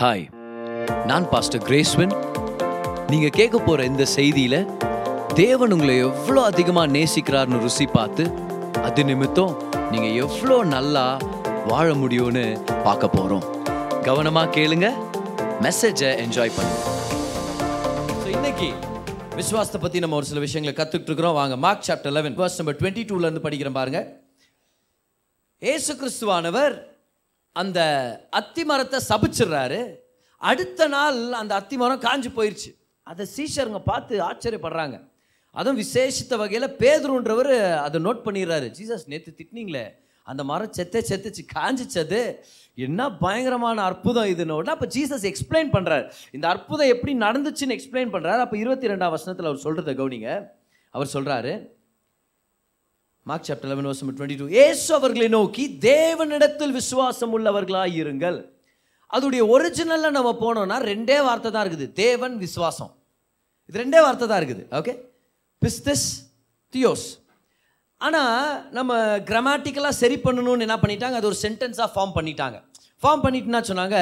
Hi, நான் pastor கிரேஸ்வன். நீங்கள் கேட்க போகிற இந்த செய்தியில் தேவன் உங்களை எவ்வளோ அதிகமாக நேசிக்கிறார்னு ருசி பார்த்து அது நிமித்தம் நீங்கள் எவ்வளோ நல்லா வாழ முடியும்னு பார்க்க போகிறோம். கவனமாக கேளுங்க, மெசேஜை என்ஜாய் பண்ணுங்க. இன்னைக்கு விசுவாசத்தை பற்றி நம்ம ஒரு சில விஷயங்களை கற்றுக்கிட்டு இருக்கிறோம். வாங்க, மார்க் சாப்டர் 11 வெர்ஸ் நம்பர் 22 படிக்கிறேன் பாருங்க. ஏசு கிறிஸ்துவானவர் அந்த அத்திமரத்தை சபிச்சிடுறாரு. அடுத்த நாள் அந்த அத்திமரம் காஞ்சு போயிடுச்சு. அதை சீஷருங்க பார்த்து ஆச்சரியப்படுறாங்க. அதுவும் விசேஷித்த வகையில் பேதுருன்றவர் அதை நோட் பண்ணிடுறாரு. ஜீசஸ், நேற்று திட்டினீங்களே, அந்த மரம் செத்துச்சு, காஞ்சிச்சது, என்ன பயங்கரமான அற்புதம் இதுன்னு. அப்போ ஜீசஸ் எக்ஸ்பிளைன் பண்ணுறாரு, இந்த அற்புதம் எப்படி நடந்துச்சுன்னு எக்ஸ்பிளைன் பண்ணுறாரு. அப்போ 22 அவர் சொல்கிறத கவனிங்க. அவர் சொல்கிறாரு, மார்க் சாப்டர் 11 வெர்ஸ் 22, இயேசு அவர்களை நோக்கி, தேவனிடத்தில் விசுவாசம் உள்ளவர்களாக இருங்கள். அதுடைய ஒரிஜினலில் நம்ம போனோம்னா ரெண்டே வார்த்தை தான் இருக்குது, தேவன், விசுவாசம். இது ரெண்டே வார்த்தை தான் இருக்குது. ஓகே, பிஸ்திஸ், தியோஸ். ஆனால் நம்ம கிராமட்டிக்கலாக சரி பண்ணணும்னு என்ன பண்ணிட்டாங்க, அது ஒரு சென்டென்ஸாக ஃபார்ம் பண்ணிட்டுன்னா சொன்னாங்க,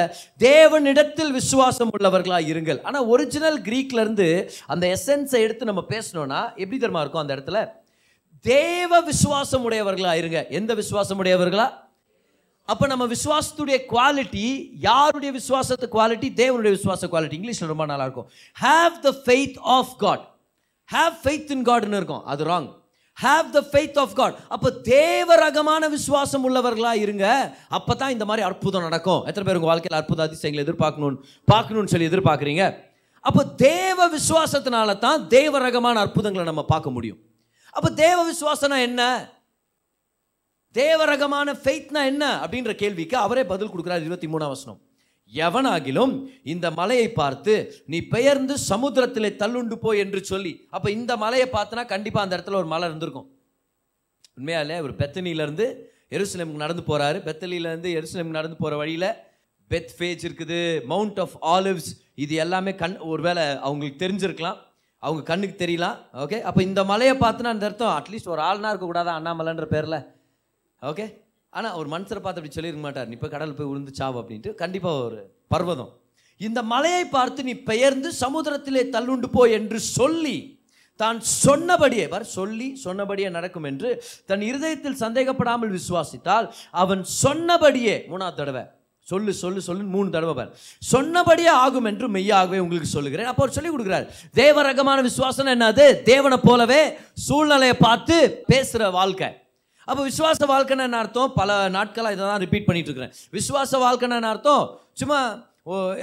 தேவனிடத்தில் விசுவாசம் உள்ளவர்களாக இருங்கள். ஆனால் ஒரிஜினல் க்ரீக்லேருந்து அந்த எசன்ஸை எடுத்து நம்ம பேசணும்னா எப்படி தெரியுமா இருக்கும், அந்த இடத்துல தேவ விசுவாசம் உடையவர்களா இருங்க. எந்த விசுவாசம் உடையவர்களா? அப்போ நம்ம விசுவாசத்துடைய குவாலிட்டி, யாருடைய விசுவாசத்து குவாலிட்டி? தேவனுடைய விசுவாச குவாலிட்டி. இங்கிலீஷில் ரொம்ப நல்லா இருக்கும், have the faith of God. Have faith in காட்னு இருக்கும், அது wrong. Have the faith of God. அப்போ தேவ ரகமான விசுவாசம் உள்ளவர்களா இருங்க. அப்போ தான் இந்த மாதிரி அற்புதம் நடக்கும். எத்தனை பேர் உங்கள் வாழ்க்கையில் அற்புத அதிசயங்களை பார்க்கணும்னு சொல்லி எதிர்பார்க்குறீங்க? அப்போ தேவ விசுவாசத்தினால தான் தேவ ரகமான அற்புதங்களை நம்ம பார்க்க முடியும். அப்போ தேவ விசுவாசனா என்ன, தேவரகமான ஃபெய்த்னா என்ன அப்படின்ற கேள்விக்கு அவரே பதில் கொடுக்கிறார். 23 வசனம், எவனாகிலும் இந்த மலையை பார்த்து, நீ பெயர்ந்து சமுத்திரத்திலே தள்ளுண்டு போய் என்று சொல்லி. அப்போ இந்த மலையை பார்த்தனா கண்டிப்பாக அந்த இடத்துல ஒரு மலை இருந்திருக்கும். உண்மையா இல்லை? ஒரு பெத்தனியிலேருந்து எருசலேமுக்கு நடந்து போகிறாரு. பெத்தனியிலேருந்து எருசலேமுக்கு நடந்து போகிற வழியில் பெத்ஃபேஜ் இருக்குது, மவுண்ட் ஆஃப் ஆலிவ்ஸ், இது எல்லாமே ஒருவேளை அவங்களுக்கு தெரிஞ்சிருக்கலாம், அவங்க கண்ணுக்கு தெரியலாம். ஓகே, அப்போ இந்த மலையை பார்த்துனா அந்த அர்த்தம் அட்லீஸ்ட் ஒரு ஆள்னா இருக்கக்கூடாது அண்ணாமலைன்ற பேரில். ஓகே, ஆனால் ஒரு மனுஷரை பார்த்து அப்படி சொல்லியிருக்க மாட்டார், நீ இப்போ கடல் போய் விழுந்து சாவு அப்படின்ட்டு. கண்டிப்பாக ஒரு பர்வதம், இந்த மலையை பார்த்து நீ பெயர்ந்து சமுதிரத்திலே தள்ளுண்டு போய் என்று சொல்லி, தான் சொன்னபடியே சொன்னபடியே நடக்கும் என்று தன் இருதயத்தில் சந்தேகப்படாமல் விசுவாசித்தால் அவன் சொன்னபடியே, 3வது தடவை சொல்லு 3 சொன்னபடியே ஆகும் என்று மெய்யாகவே உங்களுக்கு சொல்லுகிறேன். அப்போ சொல்லி கொடுக்குறாரு, தேவரகமான விசுவாசம் என்னது? தேவனை போலவே சூழ்நிலையை பார்த்து பேசுகிற வாழ்க்கை. அப்போ விசுவாச வாழ்க்கைன்னு என்ன அர்த்தம்? பல நாட்களாக இதை தான் ரிப்பீட் பண்ணிட்டு இருக்கிறேன். விசுவாச வாழ்க்கைன்னு என்ன அர்த்தம்? சும்மா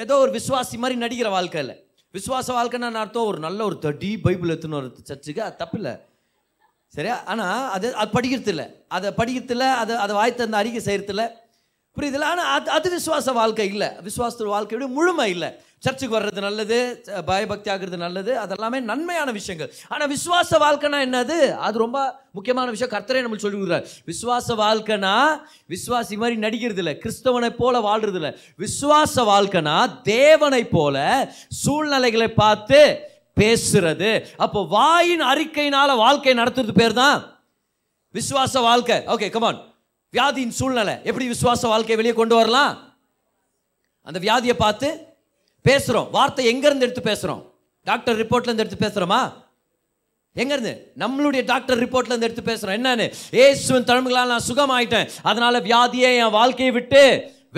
ஏதோ ஒரு விசுவாசி மாதிரி நடிக்கிற வாழ்க்கை இல்லை. விசுவாச வாழ்க்கைன்னு என்ன அர்த்தம்? ஒரு நல்ல ஒரு தடி பைபிள் எடுத்துன்னு ஒரு சர்ச்சுக்கு, அது தப்பு இல்லை, சரியா? ஆனால் அது படிக்கிறது இல்லை, அதை வாய்த்த அந்த அறிக்கை செய்யறதில்லை, புரியுதில்ல? ஆனால் அது விசுவாச வாழ்க்கை இல்லை. விசுவாச வாழ்க்கையோட முழுமை இல்லை. சர்ச்சுக்கு வர்றது நல்லது, பயபக்தி ஆகிறது நல்லது, அதெல்லாமே நன்மையான விஷயங்கள். ஆனால் விசுவாச வாழ்க்கைனா என்னது? அது ரொம்ப முக்கியமான விஷயம். கர்த்தரே நம்மளுக்கு சொல்லி கொடுக்குறாரு, விசுவாச வாழ்க்கைனா விசுவாசி மாதிரி நடிக்கிறது இல்லை, கிறிஸ்தவனை போல வாழ்றது இல்லை. விசுவாச வாழ்க்கைனா தேவனை போல சூழ்நிலைகளை பார்த்து பேசுறது. அப்போ வாயின் அறிக்கையினால வாழ்க்கை நடத்துறது பேர் தான் விசுவாச வாழ்க்கை. Okay, come on. வியாதியின் சூழ்நிலை எப்படி விசுவாச வாழ்க்கையை வெளியே கொண்டு வரலாம்? அந்த வியாதியை பார்த்து பேசுகிறோம். வார்த்தை எங்கேருந்து எடுத்து பேசுகிறோம்? டாக்டர் ரிப்போர்ட்லேருந்து எடுத்து பேசுகிறோமா? எங்கேருந்து? நம்மளுடைய டாக்டர் ரிப்போர்ட்லேருந்து எடுத்து பேசுகிறோம். என்னன்னு, ஏசுவின் தழும்புகளால் நான் சுகமாயிட்டேன், அதனால வியாதியை, என் வாழ்க்கையை விட்டு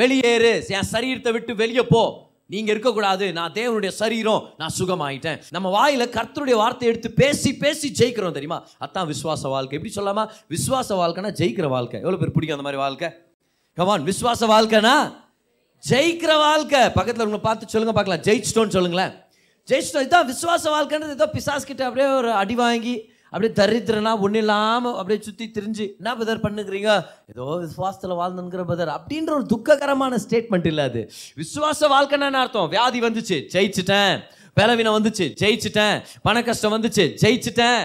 வெளியேறு, என் சரீரத்தை விட்டு வெளியே போ, நீங்கள் இருக்கக்கூடாது, நான் தேவனுடைய சரீரம், நான் சுகமாயிட்டேன். நம்ம வாயில் கர்த்தருடைய வார்த்தை எடுத்து பேசி ஜெயிக்கிறோம், தெரியுமா? அதான் விசுவாச வாழ்க்கை. எப்படி சொல்லாமா, விசுவாச வாழ்க்கைனா ஜெயிக்கிற வாழ்க்கை. எவ்வளோ பேர் பிடிக்கும் அந்த மாதிரி வாழ்க்கை? கமான், விசுவாச வாழ்க்கைனா ஜெயிக்கிற வாழ்க்கை. பக்கத்தில் உங்களை பார்த்து சொல்லுங்க பார்க்கலாம், ஜெயிச்சிட்டோன்னு சொல்லுங்களேன். ஜெயிச்சிட்டோம், இதுதான் விசுவாச வாழ்க்கைன்றது. ஏதோ பிசாஸ்கிட்ட அப்படியே ஒரு அடி வாங்கி அப்படியே தரித்திரனா ஒன்றும் இல்லாமல் அப்படியே சுற்றி திரிஞ்சு, என்ன பிரதர் பண்ணுக்கிறீங்க, ஏதோ விசுவாசத்தில் வாழ்ந்துங்கிற பிரதர் அப்படின்ற ஒரு துக்ககரமான ஸ்டேட்மெண்ட் இல்லை. அது விசுவாச வாழ்க்கைன்னு என்ன அர்த்தம்? வியாதி வந்துச்சு, ஜெயிச்சிட்டேன், பலவீனம் வந்துச்சு, ஜெயிச்சிட்டேன், பண கஷ்டம் வந்துச்சு, ஜெயிச்சிட்டேன்,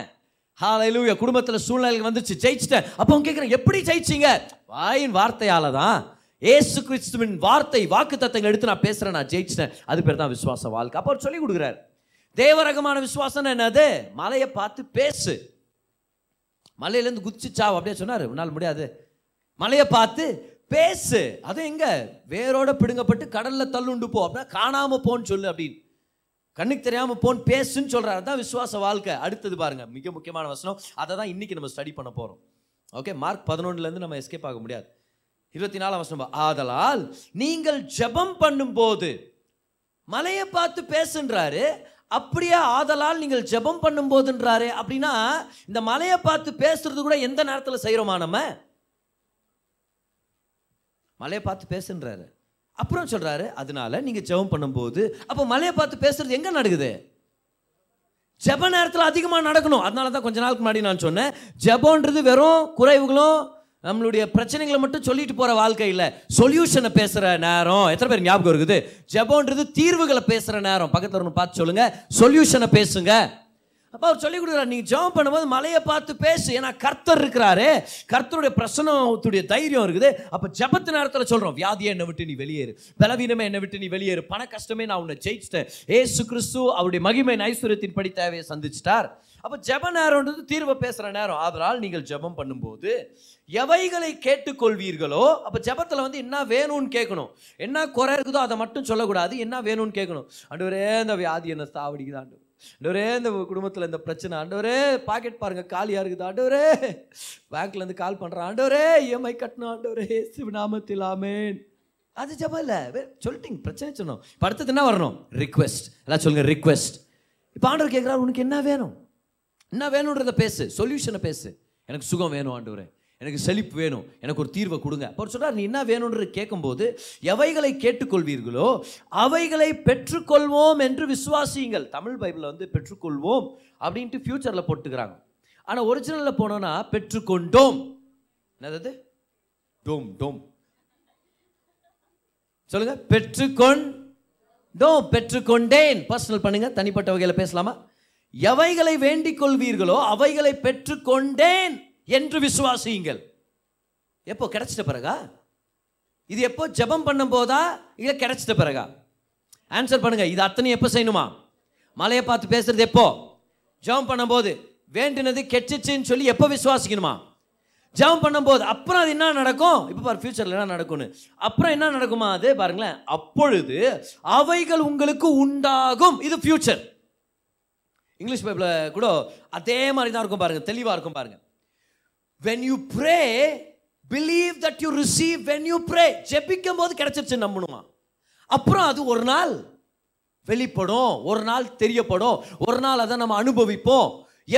ஹல்லேலூயா, குடும்பத்தில் சூழ்நிலை வந்துச்சு, ஜெயிச்சிட்டேன். அப்போ அவங்க கேட்குறேன், எப்படி ஜெயிச்சிங்க? வாயின் வார்த்தையால் தான். ஏசு கிறிஸ்துவின் வார்த்தை, வாக்குத்தத்தங்கள் எடுத்து நான் பேசுகிறேன், நான் ஜெயிச்சிட்டேன். அது பேர் தான் விசுவாச வாழ்க்கை. அப்போ சொல்லி கொடுக்குறாரு, தேவரகமான விசுவாசம் என்னது? மலையை பார்த்து பேசு, மலையிலேருந்து குதிச்சு சாவு அப்படியே சொன்னார், உன்னால் முடியாது, மலையை பார்த்து பேசு, அது எங்க வேரோட பிடுங்கப்பட்டு கடல்ல தள்ளுண்டு போ, அப்படின்னா காணாம போன்னு சொல்லு அப்படின்னு, கண்ணுக்கு தெரியாம போன் பேசுன்னு சொல்றாரு. தான் விசுவாச வாழ்க்கை. அடுத்தது பாருங்க, மிக முக்கியமான வசனம், அதை தான் இன்னைக்கு நம்ம ஸ்டடி பண்ண போறோம். ஓகே, Mark 11 நம்ம எஸ்கேப் ஆக முடியாது. 24 வசனம், ஆதலால் நீங்கள் ஜெபம் பண்ணும் போது மலையை பார்த்து பேசுன்றாரு. அப்படியே ஆதலால் நீங்கள் ஜெபம் பண்ணும் போதுன்றாரு. அப்படின்னா இந்த மலையை பார்த்து பேசுறது கூட எந்த நேரத்தில் செய்யறோமா? நம்ம மலையை பார்த்து பேசுன்றாரு, அப்புறம் சொல்றாரு அதனால நீங்க ஜெபம் பண்ணும்போது. அப்போ மலையை பார்த்து பேசுறது எங்க நடக்குது? ஜெப நேரத்தில் அதிகமாக நடக்கணும். அதனால தான் கொஞ்ச நாளுக்கு முன்னாடி நான் சொன்னேன், ஜெபம்ன்றது வெறும் குறைவுகளும் நம்மளுடைய பிரச்சனைகளை மட்டும் சொல்லிட்டு போகிற வாழ்க்கை இல்லை. சொல்யூஷனை பேசுகிற நேரம். எத்தனை பேர் ஞாபகம் இருக்குது? ஜெபம்ன்றது தீர்வுகளை பேசுகிற நேரம். பக்கத்தில் ஒன்று பார்த்து சொல்லுங்க, சொல்யூஷனை பேசுங்க. அப்போ அவர் சொல்லிக் கொடுக்குறாரு, நீங்கள் ஜெபம் பண்ணும்போது மலையை பார்த்து பேசு, ஏன்னா கர்த்தர் இருக்கிறாரு, கர்த்தருடைய பிரசனத்துடைய தைரியம் இருக்குது. அப்போ ஜெபத்து நேரத்தில் சொல்கிறோம், வியாதியை என்னை விட்டு நீ வெளியேறு, பலவீனமே என்னை விட்டு நீ வெளியேறு, பண கஷ்டமே நான் உன்னை ஜெயிச்சிட்டேன், ஏசு கிறிஸ்து அவருடைய மகிமை ஐஸ்வர்யத்தின் படி தேவையை சந்திச்சிட்டார். அப்போ ஜெப நேரம்ன்றது தீர்வை பேசுகிற நேரம். அதனால் நீங்கள் ஜெபம் பண்ணும்போது எவைகளை கேட்டுக்கொள்வீர்களோ. அப்போ ஜெபத்தில் வந்து என்ன வேணும்னு கேட்கணும், என்ன குறை இருக்குதோ அதை மட்டும் சொல்லக்கூடாது, என்ன வேணும்னு கேட்கணும். ஆண்டவரே இந்த வியாதி என்ன சாவடிக்குதாண்டு, ஆண்டவரே இந்த குடும்பத்தில் இந்த பிரச்சனை, ஆண்டவரே பாக்கெட் பாருங்கள் காலியாக இருக்குது, ஆண்டவரே பேங்க்லேருந்து கால் பண்ணுறான், ஆண்டவரே இஎம்ஐ கட்டணும், ஆண்டவரே சிவநாமத்தில் ஆமென். அது ஜெபம் இல்லை. சொல்லிட்டீங்க, பிரச்சனை சொன்னோம். இப்போ அடுத்தது என்ன வரணும்? ரிக்வெஸ்ட். எல்லாம் சொல்லுங்கள், ரிக்வெஸ்ட். இப்போ ஆண்டவர் கேட்குறாரு, உனக்கு என்ன வேணும், என்ன வேணுன்றதை பேசு, சொல்யூஷனை பேசு. எனக்கு சுகம் வேணும் ஆண்டவரே, எனக்கு செழிப்பு வேணும், எனக்கு ஒரு தீர்வை கொடுங்க. அவர் சொல்கிறார், நீ என்ன வேணும்ன்ற கேட்கும்போது எவைகளை கேட்டுக்கொள்வீர்களோ அவைகளை பெற்றுக்கொள்வோம் என்று விசுவாசியுங்கள். தமிழ் பைபிளில் வந்து பெற்றுக்கொள்வோம் அப்படின்ட்டு ஃபியூச்சரில் போட்டுக்கிறாங்க. ஆனால் ஒரிஜினலில் போனோன்னா பெற்றுக்கொண்டோம். என்னது? டோம் டோம் சொல்லுங்க. பெற்றுக்கொண்டோம், பெற்றுக்கொண்டேன். பர்சனல் பண்ணுங்க, தனிப்பட்ட வகையில் பேசலாமா? எவைகளை வேண்டிக் கொள்வீர்களோ அவைகளை பெற்றுக்கொண்டேன் என்று விசுவாசியுங்கள். எப்போ கிடைச்சிட்ட பிறகா? இது எப்போ? ஜெபம் பண்ணும் போதா இல்லை கிடைச்சிட்ட பிறகா? ஆன்சர் பண்ணுங்க. இது அத்தனை எப்போ செய்யணுமா? மலையை பார்த்து பேசுறது எப்போ? ஜெபம் பண்ணும் போது. வேண்டினது கெட்டுச்சுன்னு சொல்லி எப்போ விசுவாசிக்கணுமா? ஜெபம் பண்ணும் போது. அப்புறம் அது என்ன நடக்கும்? இப்போ பாரு, ஃபியூச்சரில் என்ன நடக்கும்னு. அப்புறம் என்ன நடக்குமா? அது பாருங்களேன், அப்பொழுது அவைகள் உங்களுக்கு உண்டாகும். இது ஃபியூச்சர். இங்கிலீஷ் பைபிளில் கூட அதே மாதிரி தான் இருக்கும் பாருங்க, தெளிவாக இருக்கும் பாருங்க. When you pray, believe that you receive when you pray. ஜெபிக்கும் போது கிடைச்சிருச்சு நம்பணுமா? அப்புறம் அது ஒரு நாள் வெளிப்படும், ஒரு நாள் தெரியப்படும், ஒரு நாள் அதை நம்ம அனுபவிப்போம்.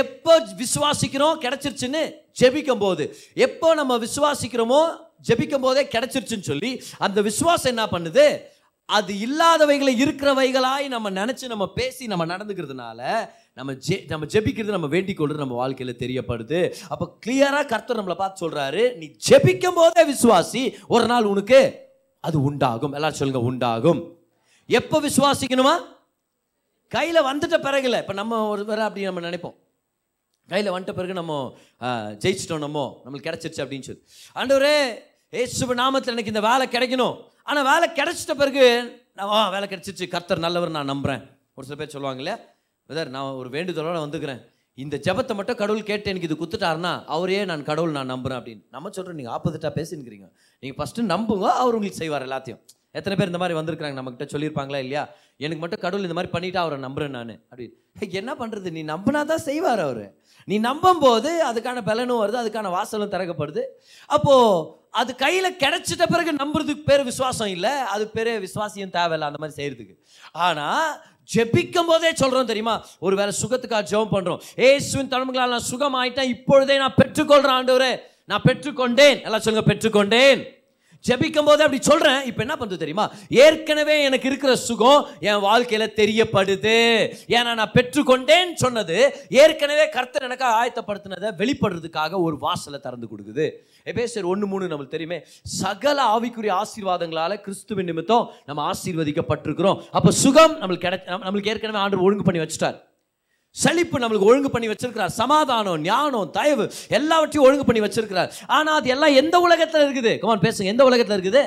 எப்போ விசுவாசிக்கிறோம் கிடைச்சிருச்சுன்னு? ஜெபிக்கும் போது. எப்போ நம்ம விசுவாசிக்கிறோமோ ஜெபிக்கும் போதே கிடைச்சிருச்சுன்னு சொல்லி அந்த விசுவாசம் என்ன பண்ணுது? அது இல்லாதவைகளை இருக்கிறவைகளாய் நம்ம நினச்சி, நம்ம பேசி, நம்ம நடந்துக்கிறதுனால நம்ம ஜெபிக்கிறது, நம்ம வேண்டிக் கொள்றது நம்ம வாழ்க்கையில் தெரியப்படுது. அப்போ கிளியராக கர்த்தர் நம்மளை பார்த்து சொல்கிறாரு, நீ ஜெபிக்கும் போதே விசுவாசி, ஒரு நாள் உனக்கு அது உண்டாகும். எல்லாரும் சொல்லுங்க, உண்டாகும். எப்போ விசுவாசிக்கணுமா? கையில் வந்துட்ட பிறகுல. இப்போ நம்ம ஒரு வேற அப்படி நம்ம நினைப்போம், கையில் வந்துட்ட பிறகு நம்ம ஜெயிச்சிட்டோம், நம்மளுக்கு கிடைச்சிருச்சு அப்படின்னு சொல்லி, ஆண்டவரே ஏசு நாமத்தில் எனக்கு இந்த வேலை கிடைக்கணும். ஆனால் வேலை கிடைச்சிட்ட பிறகு நான் வேலை கிடைச்சிச்சு, கர்த்தர் நல்லவர் நான் நம்புகிறேன். ஒரு சில பேர் சொல்லுவாங்க இல்லையா, பிரதர் நான் ஒரு வேண்டுதலோட வந்துக்கிறேன், இந்த ஜெபத்தை மட்டும் கடவுள் கேட்டு எனக்கு இது கொடுத்துட்டாருன்னா அவரையே நான் கடவுள் நான் நம்புகிறேன் அப்படின்னு நம்ம சொல்கிறோம். நீங்கள் ஆப்போசிட்டாக பேசினுக்கிறீங்க. நீங்கள் ஃபஸ்ட்டு நம்புங்க, அவர் உங்களுக்கு செய்வார் எல்லாத்தையும். எத்தனை பேர் இந்த மாதிரி வந்திருக்கிறாங்க, நம்மக்கிட்ட சொல்லியிருப்பாங்களா இல்லையா, எனக்கு மட்டும் கடவுள் இந்த மாதிரி பண்ணிவிட்டு அவரை நம்புகிறேன் நான் அப்படின்னு. என்ன பண்ணுறது? நீ நம்பினா தான் செய்வார் அவர். நீ நம்பும் போது அதுக்கான பலனும் வருது, அதுக்கான வாசலும் திறக்கப்படுது. அப்போது அது கையில் கிடைச்சிட்ட பிறகு நம்புறதுக்கு பேர் விசுவாசம் இல்லை, அது பேர் விசுவாசியம் தேவையில்லை அந்த மாதிரி செய்கிறதுக்கு. ஆனால் ஜெபிக்கும் போதே சொல்கிறோம் தெரியுமா, ஒரு வேளை சுகத்துக்காக ஜெபம் பண்ணுறோம், ஏசுவின் தழும்புகளால் நான் சுகமாயிட்டேன், இப்பொழுதே நான் பெற்றுக்கொள்கிறேன் ஆண்டவரே, நான் பெற்றுக்கொண்டேன். எல்லாம் சொல்லுங்க, பெற்றுக்கொண்டேன். ஜெபிக்கும் போதே அப்படி சொல்கிறேன். இப்போ என்ன பண்ணுறது தெரியுமா, ஏற்கனவே எனக்கு இருக்கிற சுகம் என் வாழ்க்கையில் தெரியப்படுது. ஏன்னா நான் பெற்றுக்கொண்டேன்னு சொன்னது ஏற்கனவே கர்த்தர் எனக்காக ஆயத்தப்படுத்தினதை வெளிப்படுறதுக்காக ஒரு வாசலை திறந்து கொடுக்குது. எபேசியர் 1:3 நம்மளுக்கு தெரியுமே, சகல ஆவிக்குரிய ஆசீர்வாதங்களால் கிறிஸ்துவின் நிமித்தம் நம்ம ஆசீர்வதிக்கப்பட்டிருக்கிறோம். அப்போ சுகம் நம்மளுக்கு நம்மளுக்கு ஏற்கனவே ஆண்டவர் ஒழுங்கு பண்ணி வச்சுட்டார். செழிப்பு நம்மளுக்கு ஒழுங்கு பண்ணி வச்சிருக்கிறார். சமாதானம், ஞானம், தயவு எல்லாவற்றையும் ஒழுங்கு பண்ணி வச்சிருக்கிறார். ஆனால் அது எல்லாம் எந்த உலகத்தில் இருக்குது? கமான் பேசுங்க, எந்த உலகத்தில் இருக்குது?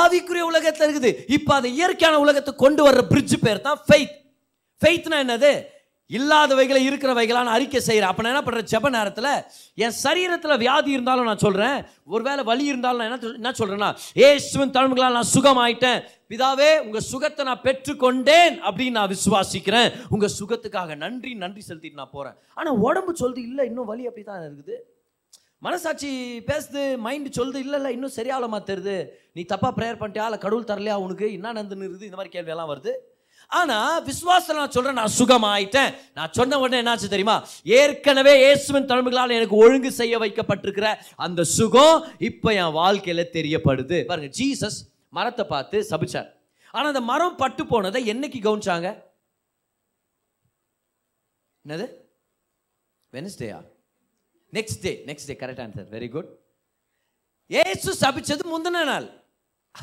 ஆவிக்குரிய உலகத்தில் இருக்குது. இப்போ அது இயற்கையான உலகத்தை கொண்டு வர்ற பிரிட்ஜ் பேர் தான் ஃபெய்த். ஃபெய்த்னா என்னது? இல்லாதவைகளை இருக்கிறவைகளான அறிக்கை செய்கிறேன். அப்போ நான் என்ன பண்ணுறேன், ஜெப நேரத்தில் என் சரீரத்தில் வியாதி இருந்தாலும் நான் சொல்கிறேன், ஒருவேளை வலி இருந்தாலும் நான் என்ன சொல்கிறேன்னா, ஏசுவின் தழும்புகளால் நான் சுகமாயிட்டேன், பிதாவே உங்கள் சுகத்தை நான் பெற்றுக்கொண்டேன் அப்படின்னு நான் விசுவாசிக்கிறேன், உங்கள் சுகத்துக்காக நன்றி நன்றி செலுத்திட்டு நான் போகிறேன். ஆனால் உடம்பு சொல்லுது இல்லை இன்னும் வலி அப்படி தான் இருக்குது, மனசாட்சி பேசுது, மைண்டு சொல்லுது இல்லை இல்லை இன்னும் சரியாகலமா தெரியுது, நீ தப்பாக ப்ரேயர் பண்ணிட்டியா, இல்லை கடவுள் தரலையா உனக்கு, என்ன நடந்துன்னு இருக்குது, இந்த மாதிரி கேள்வியெல்லாம் வருது. ஆனால் விசுவாசம் நான் சொல்கிறேன், நான் சுகமாயிட்டேன். நான் சொன்ன உடனே என்னாச்சு தெரியுமா, ஏற்கனவே இயேசுவின் தழும்புகளால் எனக்கு ஒழுங்கு செய்ய வைக்கப்பட்டிருக்கிற அந்த சுகம் இப்போ என் வாழ்க்கையில் தெரியப்படுது. பாருங்கள், ஜீசஸ் மரத்தை பார்த்து சபிச்சார். ஆனால் அந்த மரம் பட்டு போனதை என்னைக்கு கவனிச்சாங்க? என்னது, வெனஸ்டேயா? Next day, next day, correct answer, very good. இயேசு சபிச்சது முந்தின நாள்,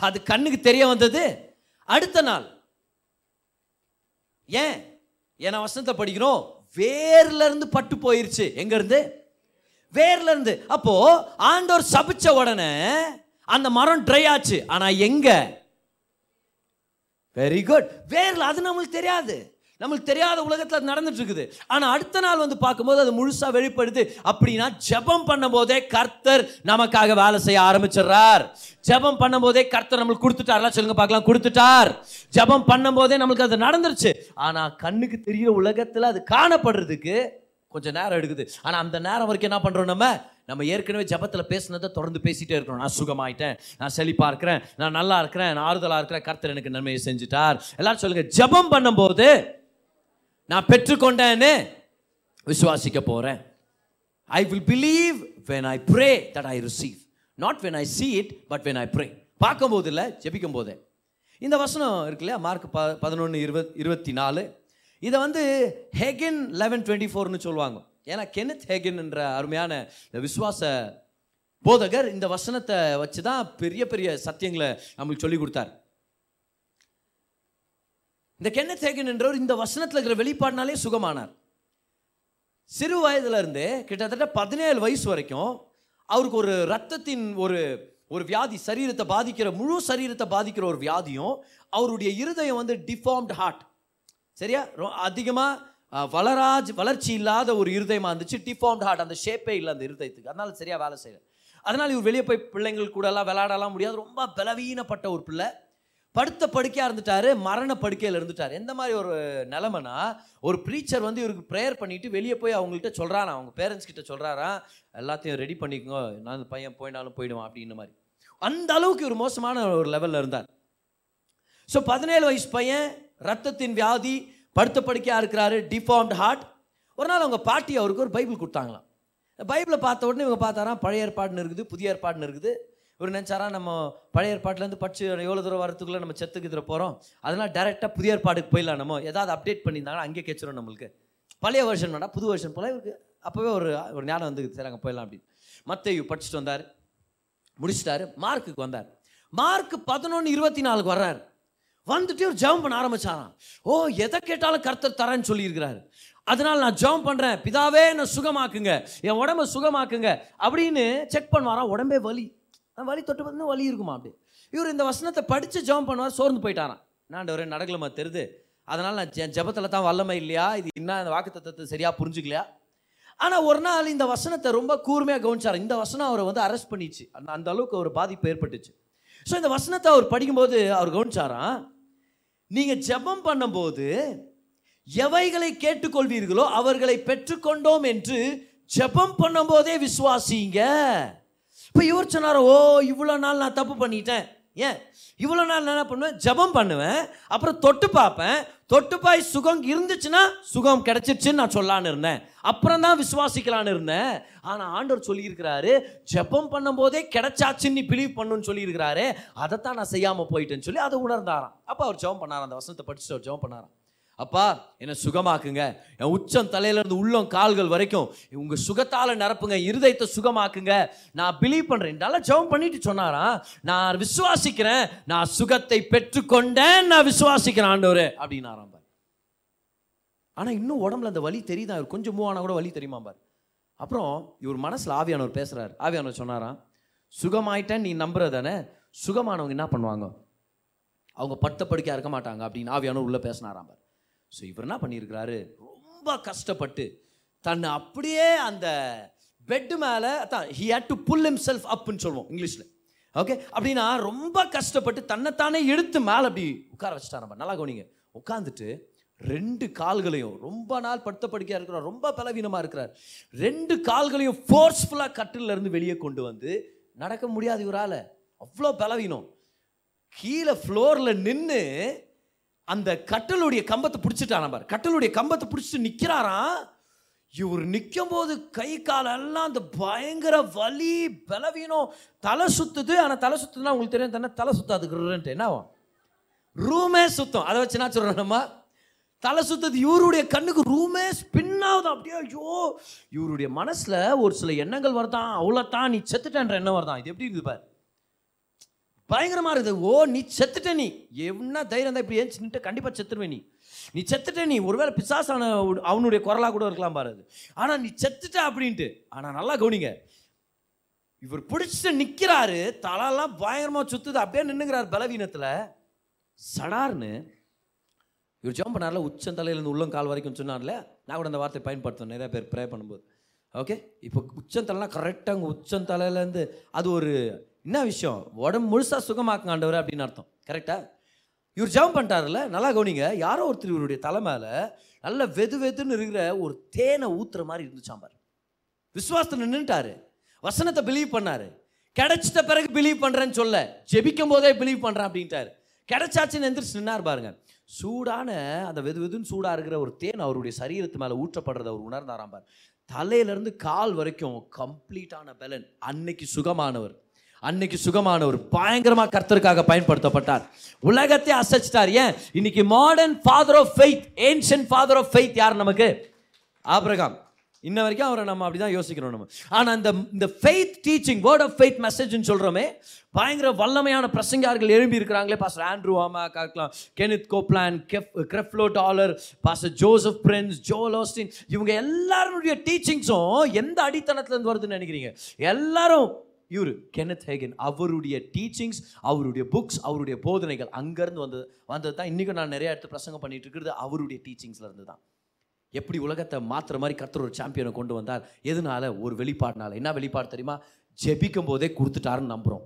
அது கண்ணுக்கு தெரிய வந்தது அடுத்த நாள். ஏன்? ஏன்னா வசனத்தை படிக்கிறோம், வேர்ல இருந்து பட்டு போயிருச்சு. எங்க இருந்து? வேர்ல இருந்து. அப்போ ஆண்டவர் சபிச்ச உடனே அந்த மரம் ட்ரை ஆச்சு. ஆனா எங்க? வெரி குட், வேர்ல. அது நம்மளுக்கு தெரியாது, நம்மளுக்கு தெரியாத உலகத்தில் அது நடந்துட்டு இருக்குது. ஆனால் அடுத்த நாள் வந்து பார்க்கும்போது அது முழுசாக வெளிப்படுது. அப்படின்னா ஜெபம் பண்ணும் போதே கர்த்தர் நமக்காக வேலை செய்ய ஆரம்பிச்சிடறார். ஜெபம் பண்ணும் போதே கர்த்தர் நம்மளுக்கு கொடுத்துட்டாரா? சொல்லுங்க பார்க்கலாம், கொடுத்துட்டார். ஜெபம் பண்ணும் போதே நம்மளுக்கு அது நடந்துருச்சு. ஆனால் கண்ணுக்கு தெரிகிற உலகத்தில் அது காணப்படுறதுக்கு கொஞ்சம் நேரம் எடுக்குது. ஆனால் அந்த நேரம் வரைக்கும் என்ன பண்ணுறோம், நம்ம ஏற்கனவே ஜெபத்தில் பேசினதை தொடர்ந்து பேசிகிட்டே இருக்கிறோம். நான் சுகமாயிட்டேன், நான் செழிப்பாக இருக்கிறேன், நான் நல்லா இருக்கிறேன், நான் ஆறுதலாக இருக்கிறேன், கர்த்தர் எனக்கு நன்மையை செஞ்சுட்டார். எல்லாரும் சொல்லுங்கள், ஜெபம் பண்ணும்போது நான் பெற்றுக்கொண்டேன்னு விசுவாசிக்க போகிறேன். I will believe when I pray that I receive. Not when I see it, but when I pray. பார்க்கும்போது இல்லை, ஜெபிக்கும் போதே. இந்த வசனம் இருக்குல்லையா, மார்க் 11:24. இதை வந்து ஹெகின் 11:24 சொல்லுவாங்க. ஏன்னா கென்னத் ஹேகின் என்ற அருமையான விசுவாச போதகர் இந்த வசனத்தை வச்சு தான் பெரிய பெரிய சத்தியங்களை நம்மளுக்கு சொல்லிக் கொடுத்தார். இந்த கென்னத் ஹேகின் என்றவர் இந்த வசனத்தில் இருக்கிற வெளிப்பாடுனாலே சுகமானார். சிறு வயதுலேருந்து கிட்டத்தட்ட 17 வயசு வரைக்கும் அவருக்கு ஒரு ரத்தத்தின் ஒரு வியாதி, சரீரத்தை பாதிக்கிற, முழு சரீரத்தை பாதிக்கிற ஒரு வியாதியும், அவருடைய இருதயம் வந்து டிஃபார்ம்டு ஹார்ட், சரியா, அதிகமாக வளர்ச்சி இல்லாத ஒரு இருதயமாக இருந்துச்சு. டிஃபார்ம்டு ஹார்ட், அந்த ஷேப்பே இல்லை அந்த இருதயத்துக்கு, அதனால் சரியாக வேலை செய்யலை. அதனால் இவர் வெளியே போய் பிள்ளைங்கள் கூடலாம் விளையாடலாம் முடியாது. ரொம்ப பலவீனப்பட்ட ஒரு பிள்ளை, படுத்த படுக்கையாக இருந்துட்டார், மரண படுக்கையில் இருந்துட்டார். எந்த மாதிரி ஒரு நிலமைனா, ஒரு ப்ரீச்சர் வந்து இவருக்கு ப்ரேயர் பண்ணிவிட்டு வெளியே போய் அவங்கள்ட்ட சொல்கிறாரா, அவங்க பேரண்ட்ஸ் கிட்ட சொல்கிறாராம், எல்லாத்தையும் ரெடி பண்ணிக்கோங்க, நான் அந்த பையன் போயினாலும் போயிடுவான் அப்படின்ற மாதிரி. அந்த அளவுக்கு ஒரு மோசமான ஒரு லெவலில் இருந்தார். ஸோ 17 வயசு பையன், ரத்தத்தின் வியாதி, படுத்த படுக்கையாக இருக்கிறாரு, டிஃபார்ம்டு ஹார்ட். ஒரு நாள் அவங்க பாட்டி அவருக்கு ஒரு பைபிள் கொடுத்தாங்களாம். பைபிளை பார்த்த உடனே இவங்க பார்த்தாராம், பழைய ஏற்பாடுன்னு இருக்குது, புதிய ஏற்பாடுன்னு இருக்குது. இவர் நினச்சாரா, நம்ம பழைய ஏற்பாட்டிலேருந்து படிச்சு எவ்வளோ தூரம் வரத்துக்குள்ளே நம்ம செத்துக்குதுற போகிறோம், அதெல்லாம் டேரெக்டாக புதிய ஏற்பாடுக்கு போயிடலாம், நம்ம ஏதாவது அப்டேட் பண்ணியிருந்தாங்கன்னா அங்கே கேட்சிடும், நம்மளுக்கு பழைய வருஷன் வேண்டாம், புது வருஷன் போல். இவருக்கு அப்போவே ஒரு ஞானம் வந்து சரி அங்கே போயிடலாம் அப்படின்னு. மத்தேயு படிச்சுட்டு வந்தார், முடிச்சுட்டாரு. மார்க்குக்கு வந்தார். மார்க்கு 11:24 வர்றாரு. வந்துட்டு ஒரு ஜெபம் பண்ண ஆரம்பிச்சாராம். ஓ, எதை கேட்டாலும் கர்த்தர் தரேன்னு சொல்லியிருக்கிறாரு, அதனால் நான் ஜெபம் பண்ணுறேன், பிதாவே நான் சுகமாக்குங்க, என் உடம்பை சுகமாக்குங்க அப்படின்னு செக் பண்ணுவாராம். உடம்பே வலி, நான் வலி தொட்டு பார்த்தா வலி இருக்குமா அப்படி. இவர் இந்த வசனத்தை படித்து ஜெபம் பண்ணுவார், சோர்ந்து போயிட்டாராம். ஆண்டவரே நடக்கலமா தெரிது, அதனால் நான் ஜெபத்தில் தான் வல்லமை இல்லையா, இது இன்னும் அந்த வாக்குத்தத்தத்தை சரியாக புரிஞ்சுக்கலையா. ஆனால் ஒரு நாள் இந்த வசனத்தை ரொம்ப கூர்மையாக கவனிச்சார். இந்த வசனம் அவரை வந்து அரெஸ்ட் பண்ணிச்சு, அந்த அளவுக்கு ஒரு பாதிப்பு ஏற்பட்டுச்சு. ஸோ இந்த வசனத்தை அவர் படிக்கும்போது அவர் கவனிச்சாராம், நீங்கள் ஜெபம் பண்ணும்போது எவைகளை கேட்டுக்கொள்வீர்களோ அவர்களை பெற்றுக்கொண்டோம் என்று ஜெபம் பண்ணும் போதே விசுவாசிங்க. இப்போ இவர் சொன்னாரோ, ஓ இவ்வளோ நாள் நான் தப்பு பண்ணிட்டேன், ஏன் இவ்வளோ நாள் நான் என்ன பண்ணுவேன், ஜெபம் பண்ணுவேன், அப்புறம் தொட்டு பார்ப்பேன், தொட்டு பாய் சுகம் இருந்துச்சுன்னா சுகம் கிடைச்சிருச்சுன்னு நான் சொல்லான்னு இருந்தேன், அப்புறம் தான் விசுவாசிக்கலான்னு இருந்தேன். ஆனால் ஆண்டவர் சொல்லியிருக்கிறாரு, ஜெபம் பண்ணும் போதே கிடைச்சாச்சுன்னு நீ பிலீவ் பண்ணுன்னு சொல்லியிருக்கிறாரு, அதைத்தான் நான் செய்யாமல் போயிட்டேன்னு சொல்லி அதை உணர்ந்தாராம். அப்போ அவர் ஜெபம் பண்ணாராம், அந்த வசனத்தை படிச்சுட்டு அவர் ஜெபம் பண்ணாராம். அப்பா என்னை சுகமாக்குங்க, என் உச்சம் தலையிலேருந்து உள்ளம் கால்கள் வரைக்கும் உங்கள் சுகத்தால் நிரப்புங்க, இருதயத்தை சுகமாக்குங்க, நான் பிலீவ் பண்ணுறேன் நல்லா ஜெபம் பண்ணிட்டு சொன்னாராம். நான் விசுவாசிக்கிறேன், நான் சுகத்தை பெற்றுக்கொண்டேன், நான் விசுவாசிக்கிறேன் ஆண்டவரே அப்படின்னு ஆரம்பார். ஆனால் இன்னும் உடம்புல அந்த வலி தெரியுதான், இவர் கொஞ்சம் மூவ் ஆனால் கூட வலி தெரியுமா பார். அப்புறம் இவர் மனசில் ஆவியானவர் பேசுகிறார். ஆவியானவர் சொன்னாராம், சுகமாயிட்டேன்னு நீ நம்புறதானே, சுகமானவங்க என்ன பண்ணுவாங்க, அவங்க பட்ட படுக்கையாக இருக்க மாட்டாங்க அப்படின்னு ஆவியானவர் உள்ளே பேசினாராம் பார். ஸோ இவர் என்ன பண்ணியிருக்கிறாரு, ரொம்ப ரொம்ப கஷ்டப்பட்டு தன்னை அப்படியே அந்த பெட்டு மேலே தான் he had to pull himself அப்புன்னு சொல்லுவோம் இங்கிலீஷில். ஓகே, அப்படின்னா ரொம்ப கஷ்டப்பட்டு தன்னைத்தானே எடுத்து மேலே அப்படி உட்கார வச்சுட்டா. நம்ம நல்லா கவனிங்க, உட்காந்துட்டு ரெண்டு கால்களையும் ரொம்ப நாள் படுத்த படுக்கையாக இருக்கிறார், ரொம்ப பலவீனமாக இருக்கிறார், ரெண்டு கால்களையும் ஃபோர்ஸ்ஃபுல்லாக கட்டிலிருந்து வெளியே கொண்டு வந்து நடக்க முடியாது இவரால், அவ்வளோ பலவீனம். கீழே ஃப்ளோரில் நின்று அந்த கட்டலுடைய கம்பத்தை பிடிச்சிட்டான். பாரு, கட்டலுடைய கம்பத்தை பிடிச்சிட்டு நிற்கிறாராம். இவர் நிற்கும் போது கை காலெல்லாம் அந்த பயங்கர வலி, பலவீனம், தலை சுற்றுது. ஆனால் தலை சுற்றுதுன்னா உங்களுக்கு தெரியும் தானே, தலை சுற்றாதுக்குறேன்ட்டு என்ன ஆகும், ரூமே சுத்தம். அதை வச்சு நான் சொல்கிறேன், நம்ம தலை சுத்தது இவருடைய கண்ணுக்கு ரூமே ஸ்பின்னாவது அப்படியே. ஐயோ, இவருடைய மனசில் ஒரு சில எண்ணங்கள் வருதான், அவ்வளோதான் நீ செத்துட்டேன்ற எண்ணம் வருதான். இது எப்படி இருக்குது பாரு, பயங்கரமாக இருக்குது. ஓ, நீ செத்துட்ட, நீ என்ன தைரியம் தான் இப்படி ஏன்ச்சுன்ட்டு, கண்டிப்பாக செத்துருவேன், நீ செத்துட்ட, நீ ஒருவேளை பிசாசான அவனுடைய குரலாக கூட இருக்கலாம் பாரு அது. ஆனால் நீ செத்துட்ட அப்படின்ட்டு. ஆனால் நல்லா கவனிங்க, இவர் பிடிச்சிட்டு நிற்கிறாரு, தலைலாம் பயங்கரமாக சுற்றுது, அப்படியே நின்றுக்கிறார் பலவீனத்தில். சடார்னு இவர் ஜம்ப் பண்ணார்ல, உச்சந்தலையிலேருந்து உள்ளங்கால் வரைக்கும் சொன்னார்ல. நான் கூட அந்த வார்த்தையை பயன்படுத்தணும் நிறையா பேர் ப்ரே பண்ணும்போது. ஓகே, இப்போ உச்சந்தலைனா கரெக்டாக உங்கள் உச்சந்தலையிலேருந்து, அது ஒரு என்ன விஷயம், உடம்பு முழுசாக சுகமாக்குங்க ஆண்டவர் அப்படின்னு அர்த்தம். கரெக்டாக இவர் ஜம்ப் பண்ணிட்டார்ல, நல்லா கவனிங்க, யாரோ ஒருத்தர் இவருடைய தலை மேலே நல்ல வெது வெதுன்னு இருக்கிற ஒரு தேனை ஊற்றுற மாதிரி இருந்துச்சாம் பாரு. விசுவாசத்தை நின்றுட்டாரு, வசனத்தை பிலீவ் பண்ணார். கிடைச்சிட்ட பிறகு பிலீவ் பண்ணுறேன்னு சொல்ல, ஜெபிக்கும் போதே பிலீவ் பண்ணுறேன் அப்படின்ட்டார். கிடைச்சாச்சுன்னு எந்திரிச்சு நின்னார் பாருங்க. சூடான அந்த வெது வெதுன்னு சூடாக இருக்கிற ஒரு தேன் அவருடைய சரீரத்து மேலே ஊற்றப்படுறத அவர் உணர்ந்தாராம் பார். தலையிலேருந்து கால் வரைக்கும் கம்ப்ளீட்டான பலன். அன்னைக்கு சுகமானவர், அன்னைக்கு சுகமானவர், பயங்கரமாக கர்த்தருக்காக பயன்படுத்தப்பட்டார், உலகத்தை அசைச்சிட்டார். ஏன், இன்னைக்கு modern father of faith, ancient father of faith யார் நமக்கு? ஆபிரகாம். இன்ன வரைக்கும் அவரை நம்ம அப்படி தான் யோசிக்கிறோம் நம்ம. ஆனால் இந்த faith teaching, word of faith மெசேஜ்னு சொல்கிறோமே, பயங்கர வல்லமையான பிரசங்கார்கள் எழும்பி இருக்கிறாங்களே. பாஸ்டர் ஆண்ட்ரூ ஆமா காக்கலாம், Kenneth Copeland, Creflo Dollar, pastor Joseph Prince, Joel Osteen, இவங்க எல்லாருடைய டீச்சிங்ஸும் எந்த அடித்தளத்துலேருந்து வருதுன்னு நினைக்கிறீங்க? எல்லாரும் இவர் கென்னத் ஹேகின் அவருடைய டீச்சிங்ஸ், அவருடைய புக்ஸ், அவருடைய போதனைகள் அங்கேருந்து வந்தது தான். இன்றைக்கும் நான் நிறையா இடத்துல பிரசங்கம் பண்ணிட்டு இருக்கிறது அவருடைய டீச்சிங்ஸில் இருந்து தான். எப்படி உலகத்தை மாற்றுற மாதிரி கர்த்தர் ஒரு சாம்பியனை கொண்டு வந்தார், எதனால? ஒரு வெளிப்பாடுனால. என்ன வெளிப்பாடு தெரியுமா? ஜெபிக்கும் போதே கொடுத்துட்டாருன்னு நம்புகிறோம்.